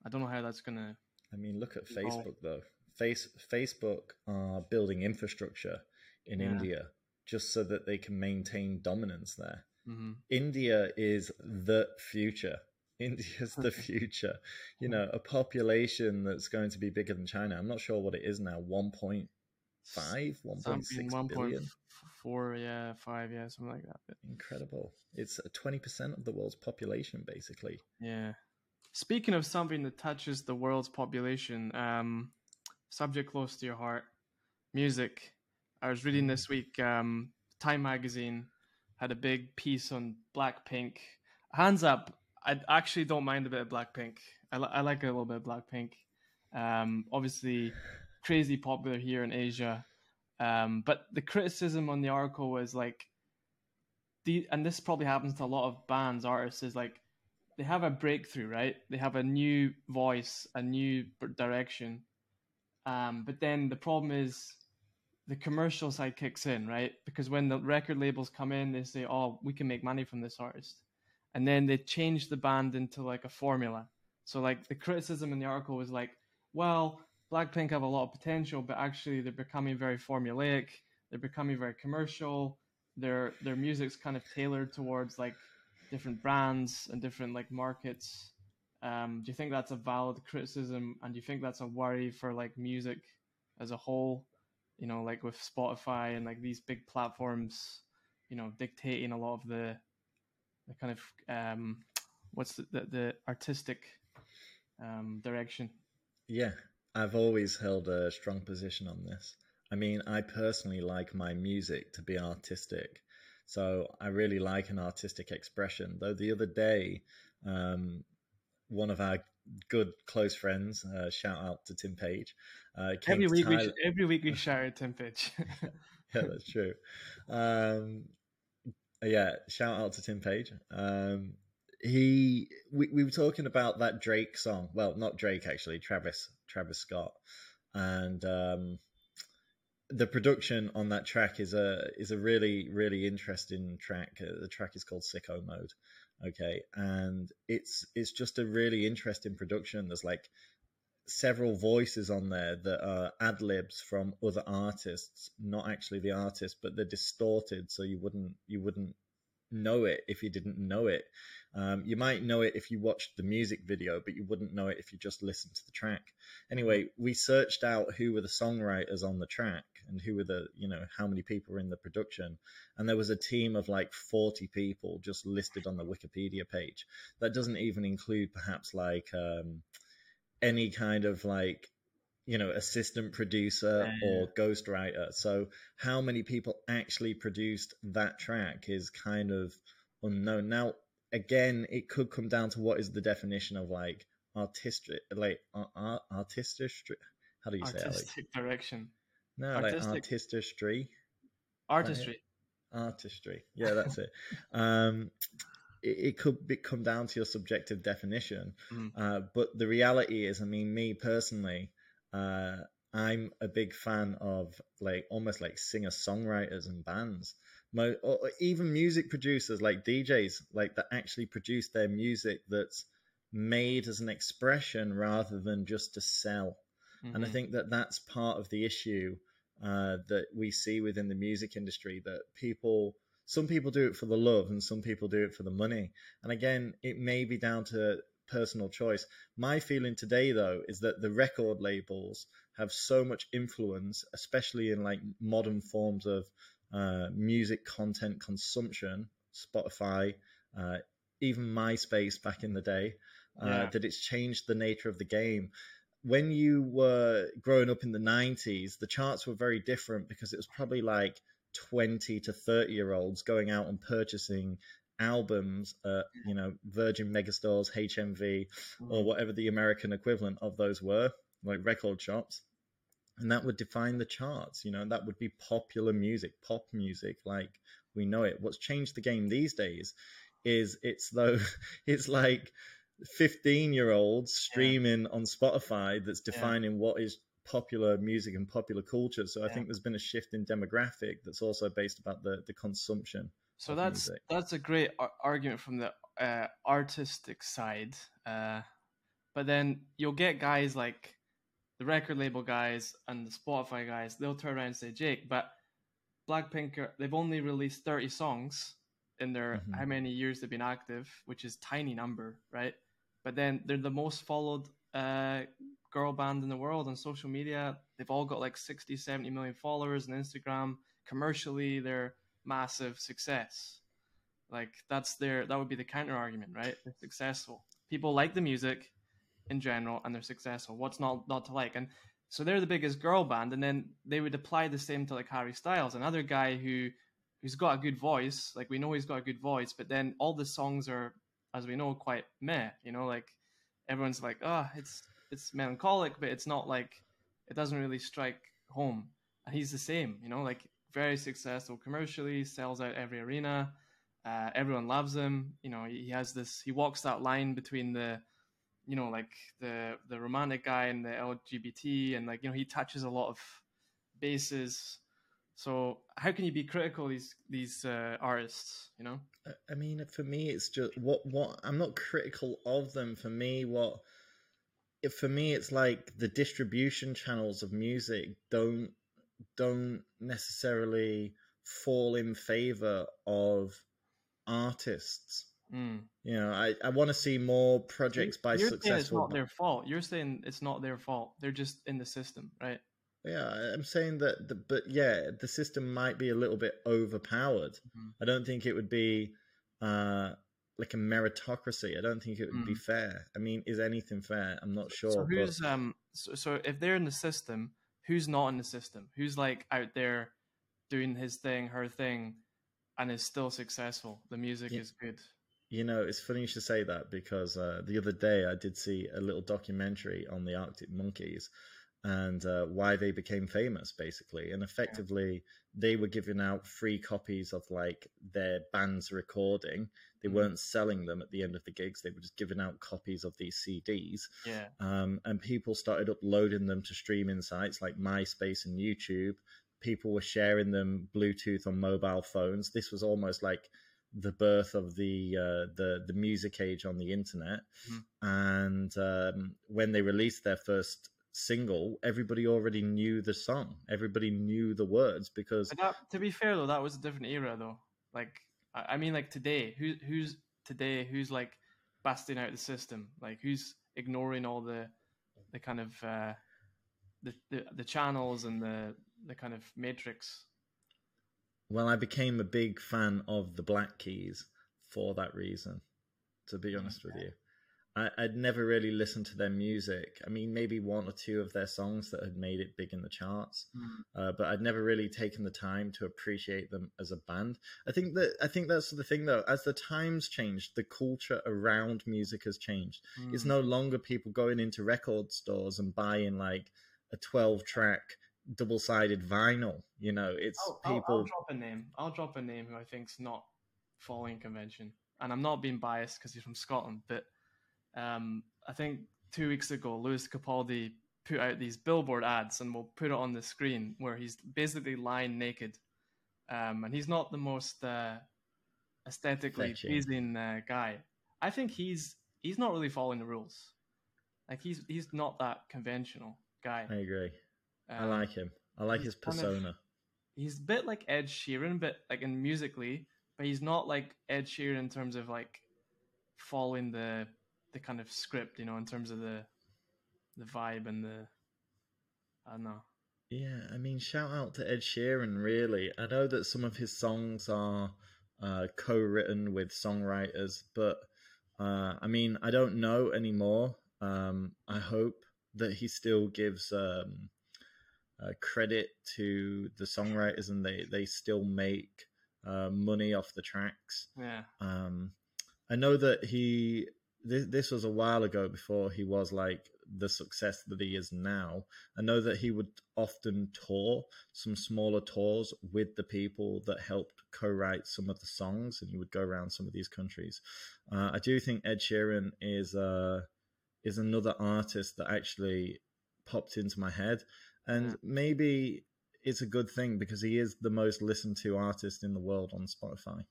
I don't know how that's going to. I mean, look at Facebook, though. Face Facebook are building infrastructure in yeah. India just so that they can maintain dominance there. Mm-hmm. India is the future. India's the future. You know, a population that's going to be bigger than China. I'm not sure what it is now. one point five, one point six billion one point four, yeah, five, yeah, something like that. But... incredible. It's twenty percent of the world's population, basically. Yeah. Speaking of something that touches the world's population, um, subject close to your heart, music. I was reading this week, um, Time magazine had a big piece on Blackpink. Hands up. I actually don't mind a bit of Blackpink. I, li- I like a little bit of Blackpink. Um, obviously, crazy popular here in Asia. Um, but the criticism on the article was like, the, and this probably happens to a lot of bands, artists, is like they have a breakthrough, right? They have a new voice, a new direction. Um, but then the problem is the commercial side kicks in, right? Because when the record labels come in, they say, oh, we can make money from this artist. And then they changed the band into like a formula. So like the criticism in the article was like, well, Blackpink have a lot of potential, but actually they're becoming very formulaic. They're becoming very commercial. Their their music's kind of tailored towards like different brands and different like markets. Um, do you think that's a valid criticism? And do you think that's a worry for like music as a whole? You know, like with Spotify and like these big platforms, you know, dictating a lot of the the kind of um what's the, the, the artistic um direction. Yeah, I've always held a strong position on this. I mean, I personally like my music to be artistic, so I really like an artistic expression. Though the other day, um one of our good close friends, uh, shout out to Tim Page, uh came every week Thailand. we sh- every week we shout out Tim Page. Yeah, that's true. um Yeah, shout out to Tim Page. Um, he, we, we were talking about that Drake song. Well, not Drake actually, Travis, Travis Scott, and um, the production on that track is a is a really really interesting track. The track is called Sicko Mode, okay, and it's it's just a really interesting production. There's like several voices on there that are ad libs from other artists, not actually the artist, but they're distorted, so you wouldn't you wouldn't know it if you didn't know it. Um, you might know it if you watched the music video, but you wouldn't know it if you just listened to the track. Anyway, we searched out who were the songwriters on the track and who were the, you know, how many people were in the production, and there was a team of like forty people just listed on the Wikipedia page. That doesn't even include perhaps like um any kind of like, you know, assistant producer yeah. or ghostwriter. So how many people actually produced that track is kind of unknown. Now, again, it could come down to what is the definition of like artistic, like uh, uh, artistic, how do you artistic say it? Artistic direction. No, artistic. like artistry. Artistry. Artistry. Yeah, that's it. Um, it could be, come down to your subjective definition. Mm. Uh, but the reality is, I mean, me personally, uh, I'm a big fan of like almost like singer songwriters and bands, Mo- or even music producers like D Js, like that actually produce their music that's made as an expression rather than just to sell. Mm-hmm. And I think that that's part of the issue uh, that we see within the music industry, that people... some people do it for the love and some people do it for the money. And again, it may be down to personal choice. My feeling today, though, is that the record labels have so much influence, especially in like modern forms of uh, music content consumption, Spotify, uh, even MySpace back in the day, uh, yeah. that it's changed the nature of the game. When you were growing up in the nineties, the charts were very different because it was probably like twenty to thirty year olds going out and purchasing albums uh you know Virgin Megastores, H M V, or whatever the American equivalent of those were, like record shops, and that would define the charts. You know, that would be popular music, pop music like we know it. What's changed the game these days is it's though it's like fifteen year olds streaming yeah. on Spotify that's defining yeah. what is popular music and popular culture. So yeah. I think there's been a shift in demographic that's also based about the, the consumption. So that's music. That's a great ar- argument from the uh, artistic side. Uh, but then you'll get guys like the record label guys and the Spotify guys. They'll turn around and say, Jake, but Blackpink, they've only released thirty songs in their mm-hmm. how many years they've been active, which is tiny number, right? But then they're the most followed uh, girl band in the world on social media. They've all got like sixty, seventy million followers on Instagram. Commercially, they're massive success. Like that's their, that would be the counter argument, right? They're successful. People like the music in general and they're successful. What's not, not to like? And so they're the biggest girl band. And then they would apply the same to like Harry Styles, another guy who, who's got a good voice. Like we know he's got a good voice, but then all the songs are, as we know, quite meh, you know, like everyone's like, oh, it's, it's melancholic, but it's not like, it doesn't really strike home. And he's the same, you know, like very successful commercially, sells out every arena. Uh, everyone loves him. You know, he has this, he walks that line between the, you know, like the, the romantic guy and the L G B T and like, you know, he touches a lot of bases. So how can you be critical of these these uh, artists, you know? I mean, for me, it's just what, what I'm not critical of them. For me, what for me, it's like the distribution channels of music don't don't necessarily fall in favor of artists. Mm. You know, I, I want to see more projects by successful. You're saying it's not their fault. You're saying it's not their fault. They're just in the system, right? Yeah, I'm saying that, the, but yeah, the system might be a little bit overpowered. Mm-hmm. I don't think it would be uh, like a meritocracy. I don't think it would mm. be fair. I mean, is anything fair? I'm not sure. So who's but... um? So, so if they're in the system, who's not in the system? Who's like out there doing his thing, her thing, and is still successful? The music yeah. is good. You know, it's funny you should say that because uh, the other day I did see a little documentary on the Arctic Monkeys. And uh, why they became famous, basically. And effectively, they were giving out free copies of, like, their band's recording. They mm-hmm. weren't selling them at the end of the gigs. They were just giving out copies of these C Ds. Yeah. Um, and people started uploading them to streaming sites like MySpace and YouTube. People were sharing them Bluetooth on mobile phones. This was almost like the birth of the uh, the the music age on the internet. Mm-hmm. And um, when they released their first single, everybody already knew the song, everybody knew the words, because that, to be fair though, that was a different era though. Like I mean, like today, who who's today who's like busting out the system, like who's ignoring all the the kind of uh the the, the channels and the the kind of matrix. Well, I became a big fan of the Black Keys for that reason, to be honest okay. with you. I, I'd never really listened to their music. I mean, maybe one or two of their songs that had made it big in the charts, mm-hmm. uh, but I'd never really taken the time to appreciate them as a band. I think that I think that's the thing, though. As the times changed, the culture around music has changed. Mm-hmm. It's no longer people going into record stores and buying like a twelve-track double-sided vinyl. You know, it's I'll, people. I'll, I'll drop a name. I'll drop a name who I think's not following convention, and I'm not being biased because he's from Scotland, but. Um, I think two weeks ago, Lewis Capaldi put out these billboard ads, and we'll put it on the screen, where he's basically lying naked. Um, and he's not the most uh, aesthetically Fetching. pleasing uh, guy. I think he's he's not really following the rules. Like he's he's not that conventional guy. I agree. Um, I like him. I like his persona. Kind of, he's a bit like Ed Sheeran, but like in musically, but he's not like Ed Sheeran in terms of like following the the kind of script, you know, in terms of the the vibe and the I don't know. Yeah, I mean, shout out to Ed Sheeran, really. I know that some of his songs are uh, co-written with songwriters, but uh, I mean, I don't know anymore. Um, I hope that he still gives um, uh, credit to the songwriters and they, they still make uh, money off the tracks. Yeah. Um, I know that he... This was a while ago before he was like the success that he is now. I know that he would often tour some smaller tours with the people that helped co-write some of the songs, and he would go around some of these countries. Uh, I do think Ed Sheeran is uh, is another artist that actually popped into my head. And yeah. maybe it's a good thing because he is the most listened to artist in the world on Spotify.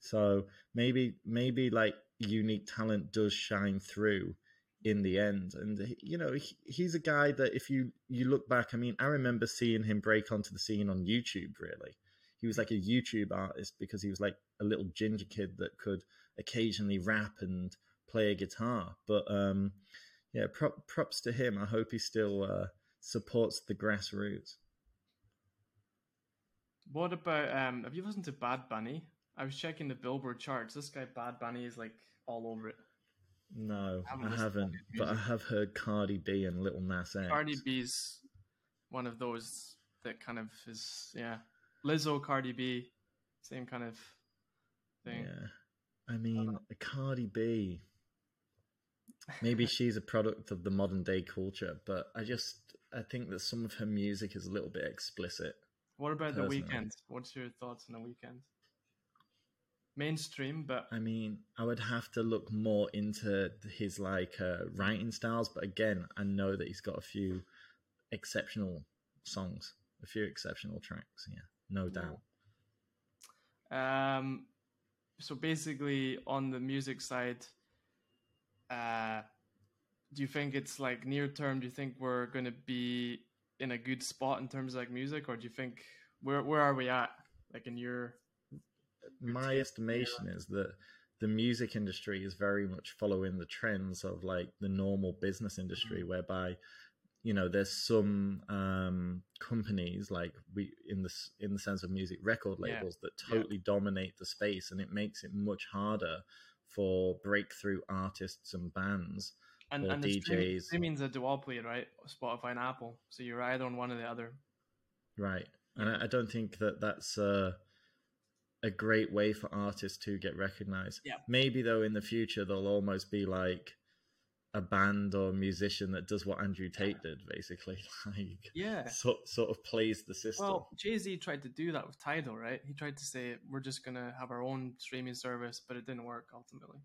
So maybe, maybe like unique talent does shine through in the end. And, you know, he, he's a guy that if you, you look back, I mean, I remember seeing him break onto the scene on YouTube, really. He was like a YouTube artist because he was like a little ginger kid that could occasionally rap and play a guitar. But, um, yeah, prop, props to him. I hope he still uh, supports the grassroots. What about, um, have you listened to Bad Bunny? I was checking the Billboard charts. This guy, Bad Bunny, is like all over it. No, I haven't, I haven't but I have heard Cardi B and Little Nas X. Cardi B's one of those that kind of is, yeah. Lizzo, Cardi B, same kind of thing. Yeah, I mean, I Cardi B, maybe she's a product of the modern day culture, but I just, I think that some of her music is a little bit explicit. What about personally. The Weeknd? What's your thoughts on The Weeknd? Mainstream, but I mean, I would have to look more into his like uh, writing styles. But again, I know that he's got a few exceptional songs, a few exceptional tracks. Yeah, no doubt. Um, so basically, on the music side, uh, do you think it's like near term? Do you think we're going to be in a good spot in terms of like music, or do you think where where are we at? Like in your My estimation is that the music industry is very much following the trends of like the normal business industry, mm-hmm. whereby, you know, there's some um, companies like we in the in the sense of music record labels yeah. that totally yeah. dominate the space, and it makes it much harder for breakthrough artists and bands and, or and D Js. Streaming, streaming's a duopoly, right? Spotify and Apple, so you're either on one or the other, right? And yeah. I, I don't think that that's. Uh, a great way for artists to get recognized. Yeah. Maybe though in the future they'll almost be like a band or musician that does what Andrew Tate yeah. did, basically, like yeah. sort sort of plays the system. Well, Jay-Z tried to do that with Tidal, right? He tried to say we're just going to have our own streaming service, but it didn't work ultimately.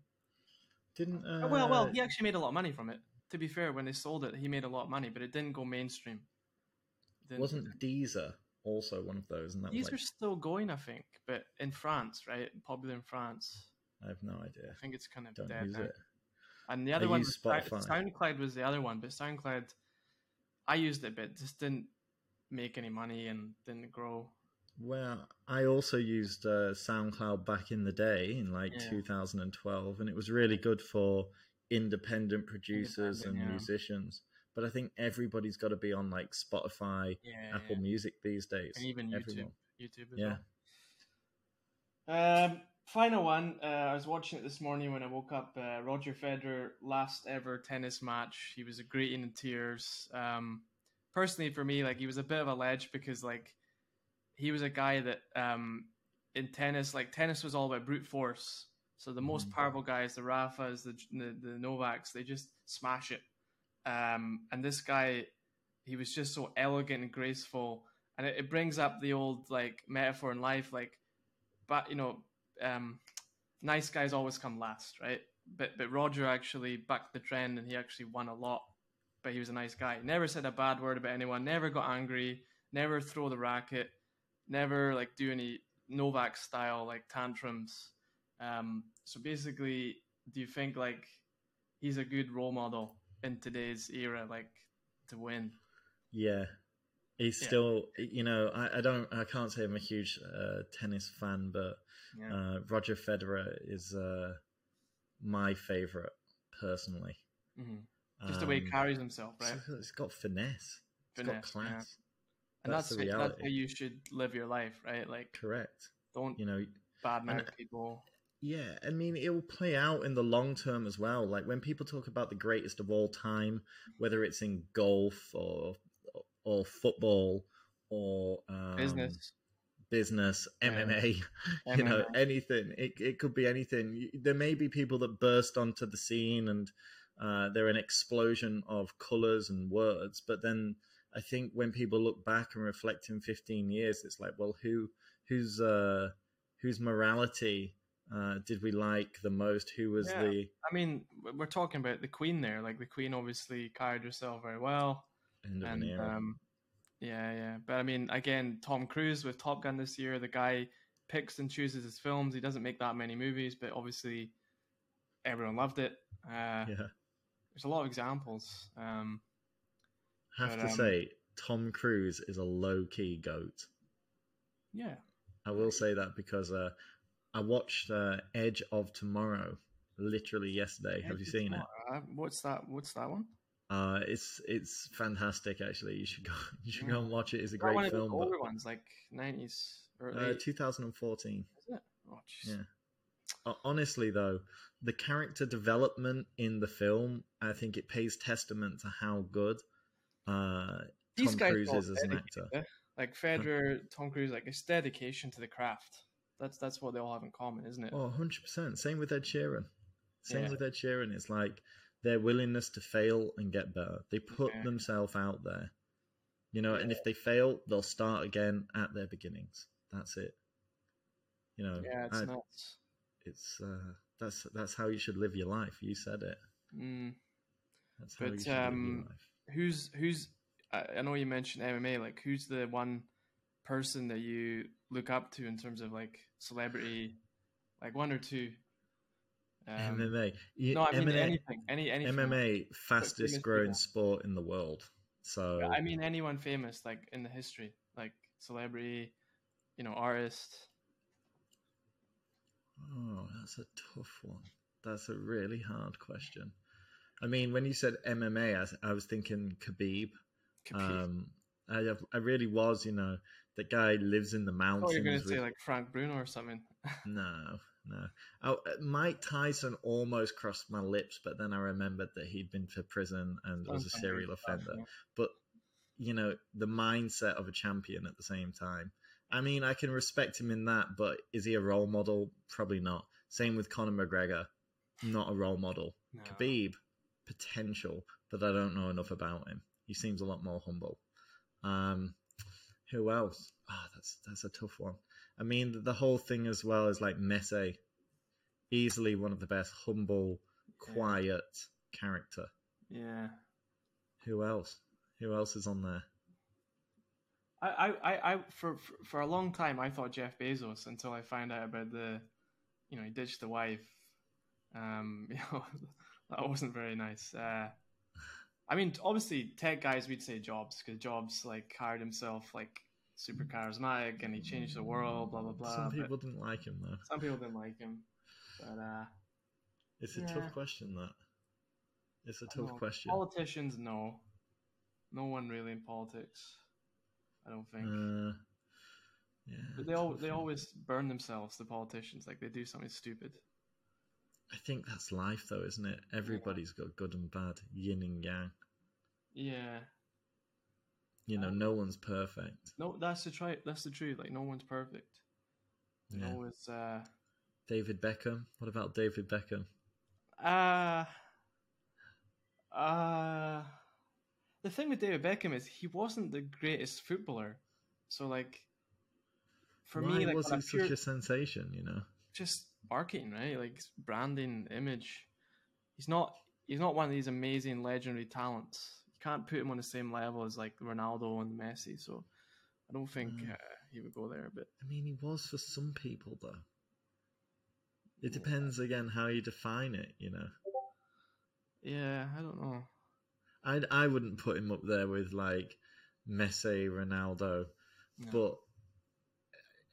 Didn't uh... Well, well, he actually made a lot of money from it. To be fair, when they sold it, he made a lot of money, but it didn't go mainstream. Didn't... Wasn't Deezer also one of those, and that these like... are still going, I think, but in France, right? Popular in France. I have no idea. I think it's kind of Don't dead. Use it. And the other I one, was SoundCloud, was the other one, but SoundCloud, I used it, but just didn't make any money and didn't grow. Well, I also used uh, SoundCloud back in the day, in like yeah. two thousand twelve, and it was really good for independent producers independent, and yeah. musicians. But I think everybody's got to be on like Spotify, yeah, Apple yeah. Music these days. And even YouTube. Everyone. YouTube as yeah. well. Um, final one. Uh, I was watching it this morning when I woke up. Uh, Roger Federer, last ever tennis match. He was greeting in tears. Um, personally, for me, like he was a bit of a ledge because like he was a guy that um, in tennis, like tennis was all about brute force. So the most mm-hmm. powerful guys, the Rafas, the, the the Novaks, they just smash it. Um, and this guy, he was just so elegant and graceful, and it, it brings up the old like metaphor in life, like, but you know, um, nice guys always come last, right? But but Roger actually bucked the trend, and he actually won a lot. But he was a nice guy. Never said a bad word about anyone. Never got angry. Never throw the racket. Never like do any Novak style like tantrums. Um, so basically, do you think like he's a good role model in today's era, like to win? Yeah. He's yeah. still, you know, I, I don't, I can't say I'm a huge uh, tennis fan, but yeah. uh, Roger Federer is uh, my favorite personally. Mm-hmm. Just um, the way he carries himself, right? It's, it's got finesse. finesse. It's got class. Yeah. And that's, that's the reality. That's how you should live your life, right? Like, correct. Don't, you know, badmouth people. Yeah, I mean, it will play out in the long term as well. Like when people talk about the greatest of all time, whether it's in golf or or football or um, business, business, M M A, yeah. you M M A. know, anything. It it could be anything. There may be people that burst onto the scene and uh, they're an explosion of colors and words. But then I think when people look back and reflect in fifteen years, it's like, well, who who's uh, whose morality Uh, did we like the most? Who was yeah. the... I mean, we're talking about the Queen there. Like the Queen obviously carried herself very well. End of and, an era. Um, yeah, yeah. But I mean, again, Tom Cruise with Top Gun this year, the guy picks and chooses his films. He doesn't make that many movies, but obviously everyone loved it. Uh, yeah. There's a lot of examples. Um, I have but, to um, say, Tom Cruise is a low-key goat. Yeah. I will say that because uh, I watched uh, Edge of Tomorrow literally yesterday. Edge have you seen it? Uh, what's that? What's that one? Uh, it's it's fantastic, actually. You should go you should yeah. go and watch it. It's a that great one film. Of the older but... ones, like nineties or uh, two thousand fourteen. Is it? Oh, jeez. Yeah. Honestly, though, the character development in the film, I think it pays testament to how good uh, Tom Cruise is as an actor. Yeah? Like Federer, Tom Cruise, like it's dedication to the craft. That's that's what they all have in common, isn't it? Oh, one hundred percent. Same with Ed Sheeran. Same yeah. with Ed Sheeran. It's like their willingness to fail and get better. They put yeah. themselves out there, you know, yeah. and if they fail, they'll start again at their beginnings. That's it. You know, yeah, it's I, nuts. It's uh, that's that's how you should live your life. You said it. Mm. That's how but, you should um, live your life. Who's who's? I know you mentioned M M A. Like, who's the one person that you look up to in terms of like celebrity? Like one or two. Um, M M A. You, no, I mean M M A, anything. Any anything. M M A, fastest growing people. Sport in the world. So I mean, anyone famous like in the history, like celebrity, you know, artist. Oh, that's a tough one. That's a really hard question. I mean, when you said M M A, I, I was thinking Khabib. Khabib. Um, I, I really was, you know, the guy lives in the mountains. Oh, you're going to say like Frank Bruno or something. No, no. Oh, Mike Tyson almost crossed my lips, but then I remembered that he'd been to prison and was a serial offender. But, you know, the mindset of a champion at the same time. I mean, I can respect him in that, but is he a role model? Probably not. Same with Conor McGregor, not a role model. No. Khabib, potential, but I don't know enough about him. He seems a lot more humble. Um, who else? Ah, oh, that's that's a tough one. I mean, the, the whole thing as well is like Messi, easily one of the best, humble, quiet yeah. character. Yeah. Who else? Who else is on there? I, I, I, for, for a long time, I thought Jeff Bezos until I found out about the, you know, he ditched the wife. Um, you know, that wasn't very nice. Uh, I mean, obviously, tech guys, we'd say Jobs, because Jobs, like, hired himself, like, super charismatic, and he changed the world, blah, blah, blah. Some people but didn't like him, though. Some people didn't like him. But, uh... It's a yeah. tough question, that. It's a tough question. Politicians, no. No one really in politics. I don't think. Uh, yeah, but they all, they always burn themselves, the politicians. Like, they do something stupid. I think that's life, though, isn't it? Everybody's yeah. got good and bad, yin and yang. Yeah. You know, um, no one's perfect. No, that's the, tri- that's the truth. Like, no one's perfect. Yeah. Always, uh... David Beckham? What about David Beckham? Uh... Uh... The thing with David Beckham is he wasn't the greatest footballer. So, like, for Why me... Why was like, he such pure, a sensation, you know? Just marketing, right? Like, branding, image. He's not He's not one of these amazing, legendary talents. You can't put him on the same level as, like, Ronaldo and Messi. So, I don't think uh, he would go there. But I mean, he was for some people, though. It depends, yeah. again, how you define it, you know? Yeah, I don't know. I I wouldn't put him up there with like Messi, Ronaldo, no. but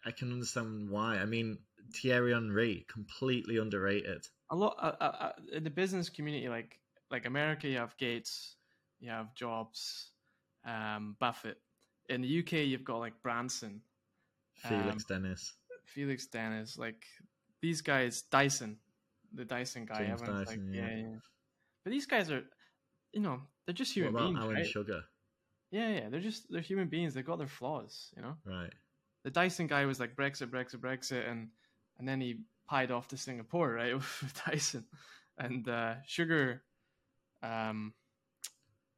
I can understand why. I mean, Thierry Henry, completely underrated. A lot uh, uh, in the business community, like like America, you have Gates, you have Jobs, um, Buffett. In the U K, you've got like Branson, Felix um, Dennis, Felix Dennis, like these guys, Dyson, the Dyson guy, James everyone's Dyson, like, yeah. yeah, yeah. But these guys are. You know, they're just human what about beings, Alan right? Sugar? Yeah, yeah, they're just they're human beings. They've got their flaws, you know. Right. The Dyson guy was like Brexit, Brexit, Brexit, and and then he pied off to Singapore, right, with Dyson. And uh, Sugar, um,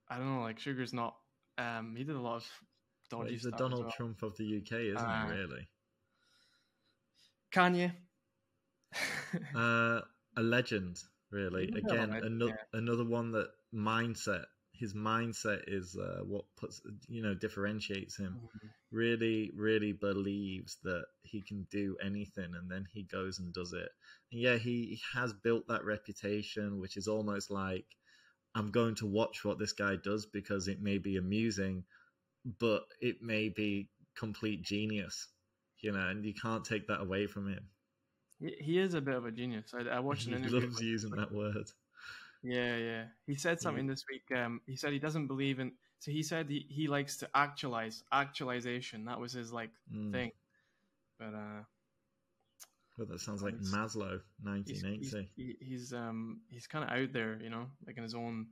I don't know, like Sugar's not. Um, he did a lot of dodgy well, he's stuff. He's the Donald well. Trump of the U K, isn't uh, he? Really. Kanye. uh, a legend, really. Again, another another one that. Mindset. his mindset is uh, what puts, you know, differentiates him. Mm-hmm. Really, really believes that he can do anything, and then he goes and does it. And yeah, he has built that reputation, which is almost like, I'm going to watch what this guy does because it may be amusing, but it may be complete genius, you know, and you can't take that away from him. He is a bit of a genius. I, I watched an interview. He loves using that word. Yeah, yeah. He said something yeah. this week. Um, he said he doesn't believe in... So he said he, he likes to actualize, actualization. That was his, like, mm. thing. But... uh Well, that sounds like Maslow, nineteen eighty. He's he's, he's um he's kind of out there, you know, like in his own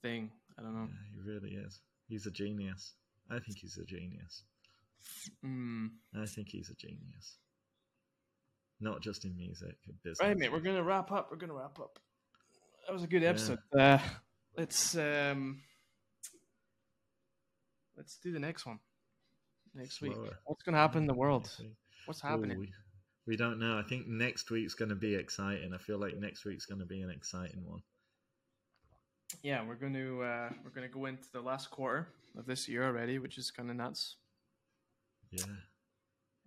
thing. I don't know. Yeah, he really is. He's a genius. I think he's a genius. Mm. I think he's a genius. Not just in music, business. Right, mate. We're gonna wrap up. We're gonna wrap up. That was a good episode. Yeah. Uh, let's um let's do the next one next Slower. week. What's gonna happen in the world? What's happening? Ooh, we, we don't know. I think next week's going to be exciting. I feel like next week's going to be an exciting one. Yeah, we're going to uh, we're going to go into the last quarter of this year already, which is kind of nuts. Yeah.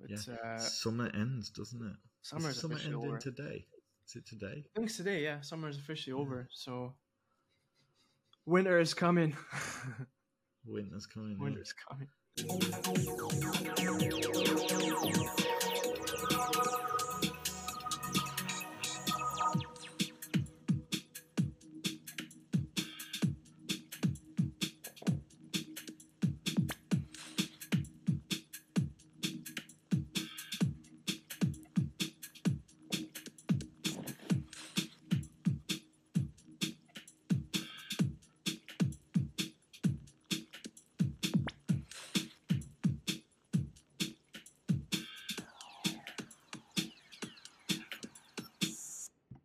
It's, yeah. Uh, summer ends, doesn't it? Summer's is summer officially ending over. Today. Is it today? I think it's today. Yeah, summer's officially yeah. over. So winter is coming. Winter's coming. Winter's yeah. coming.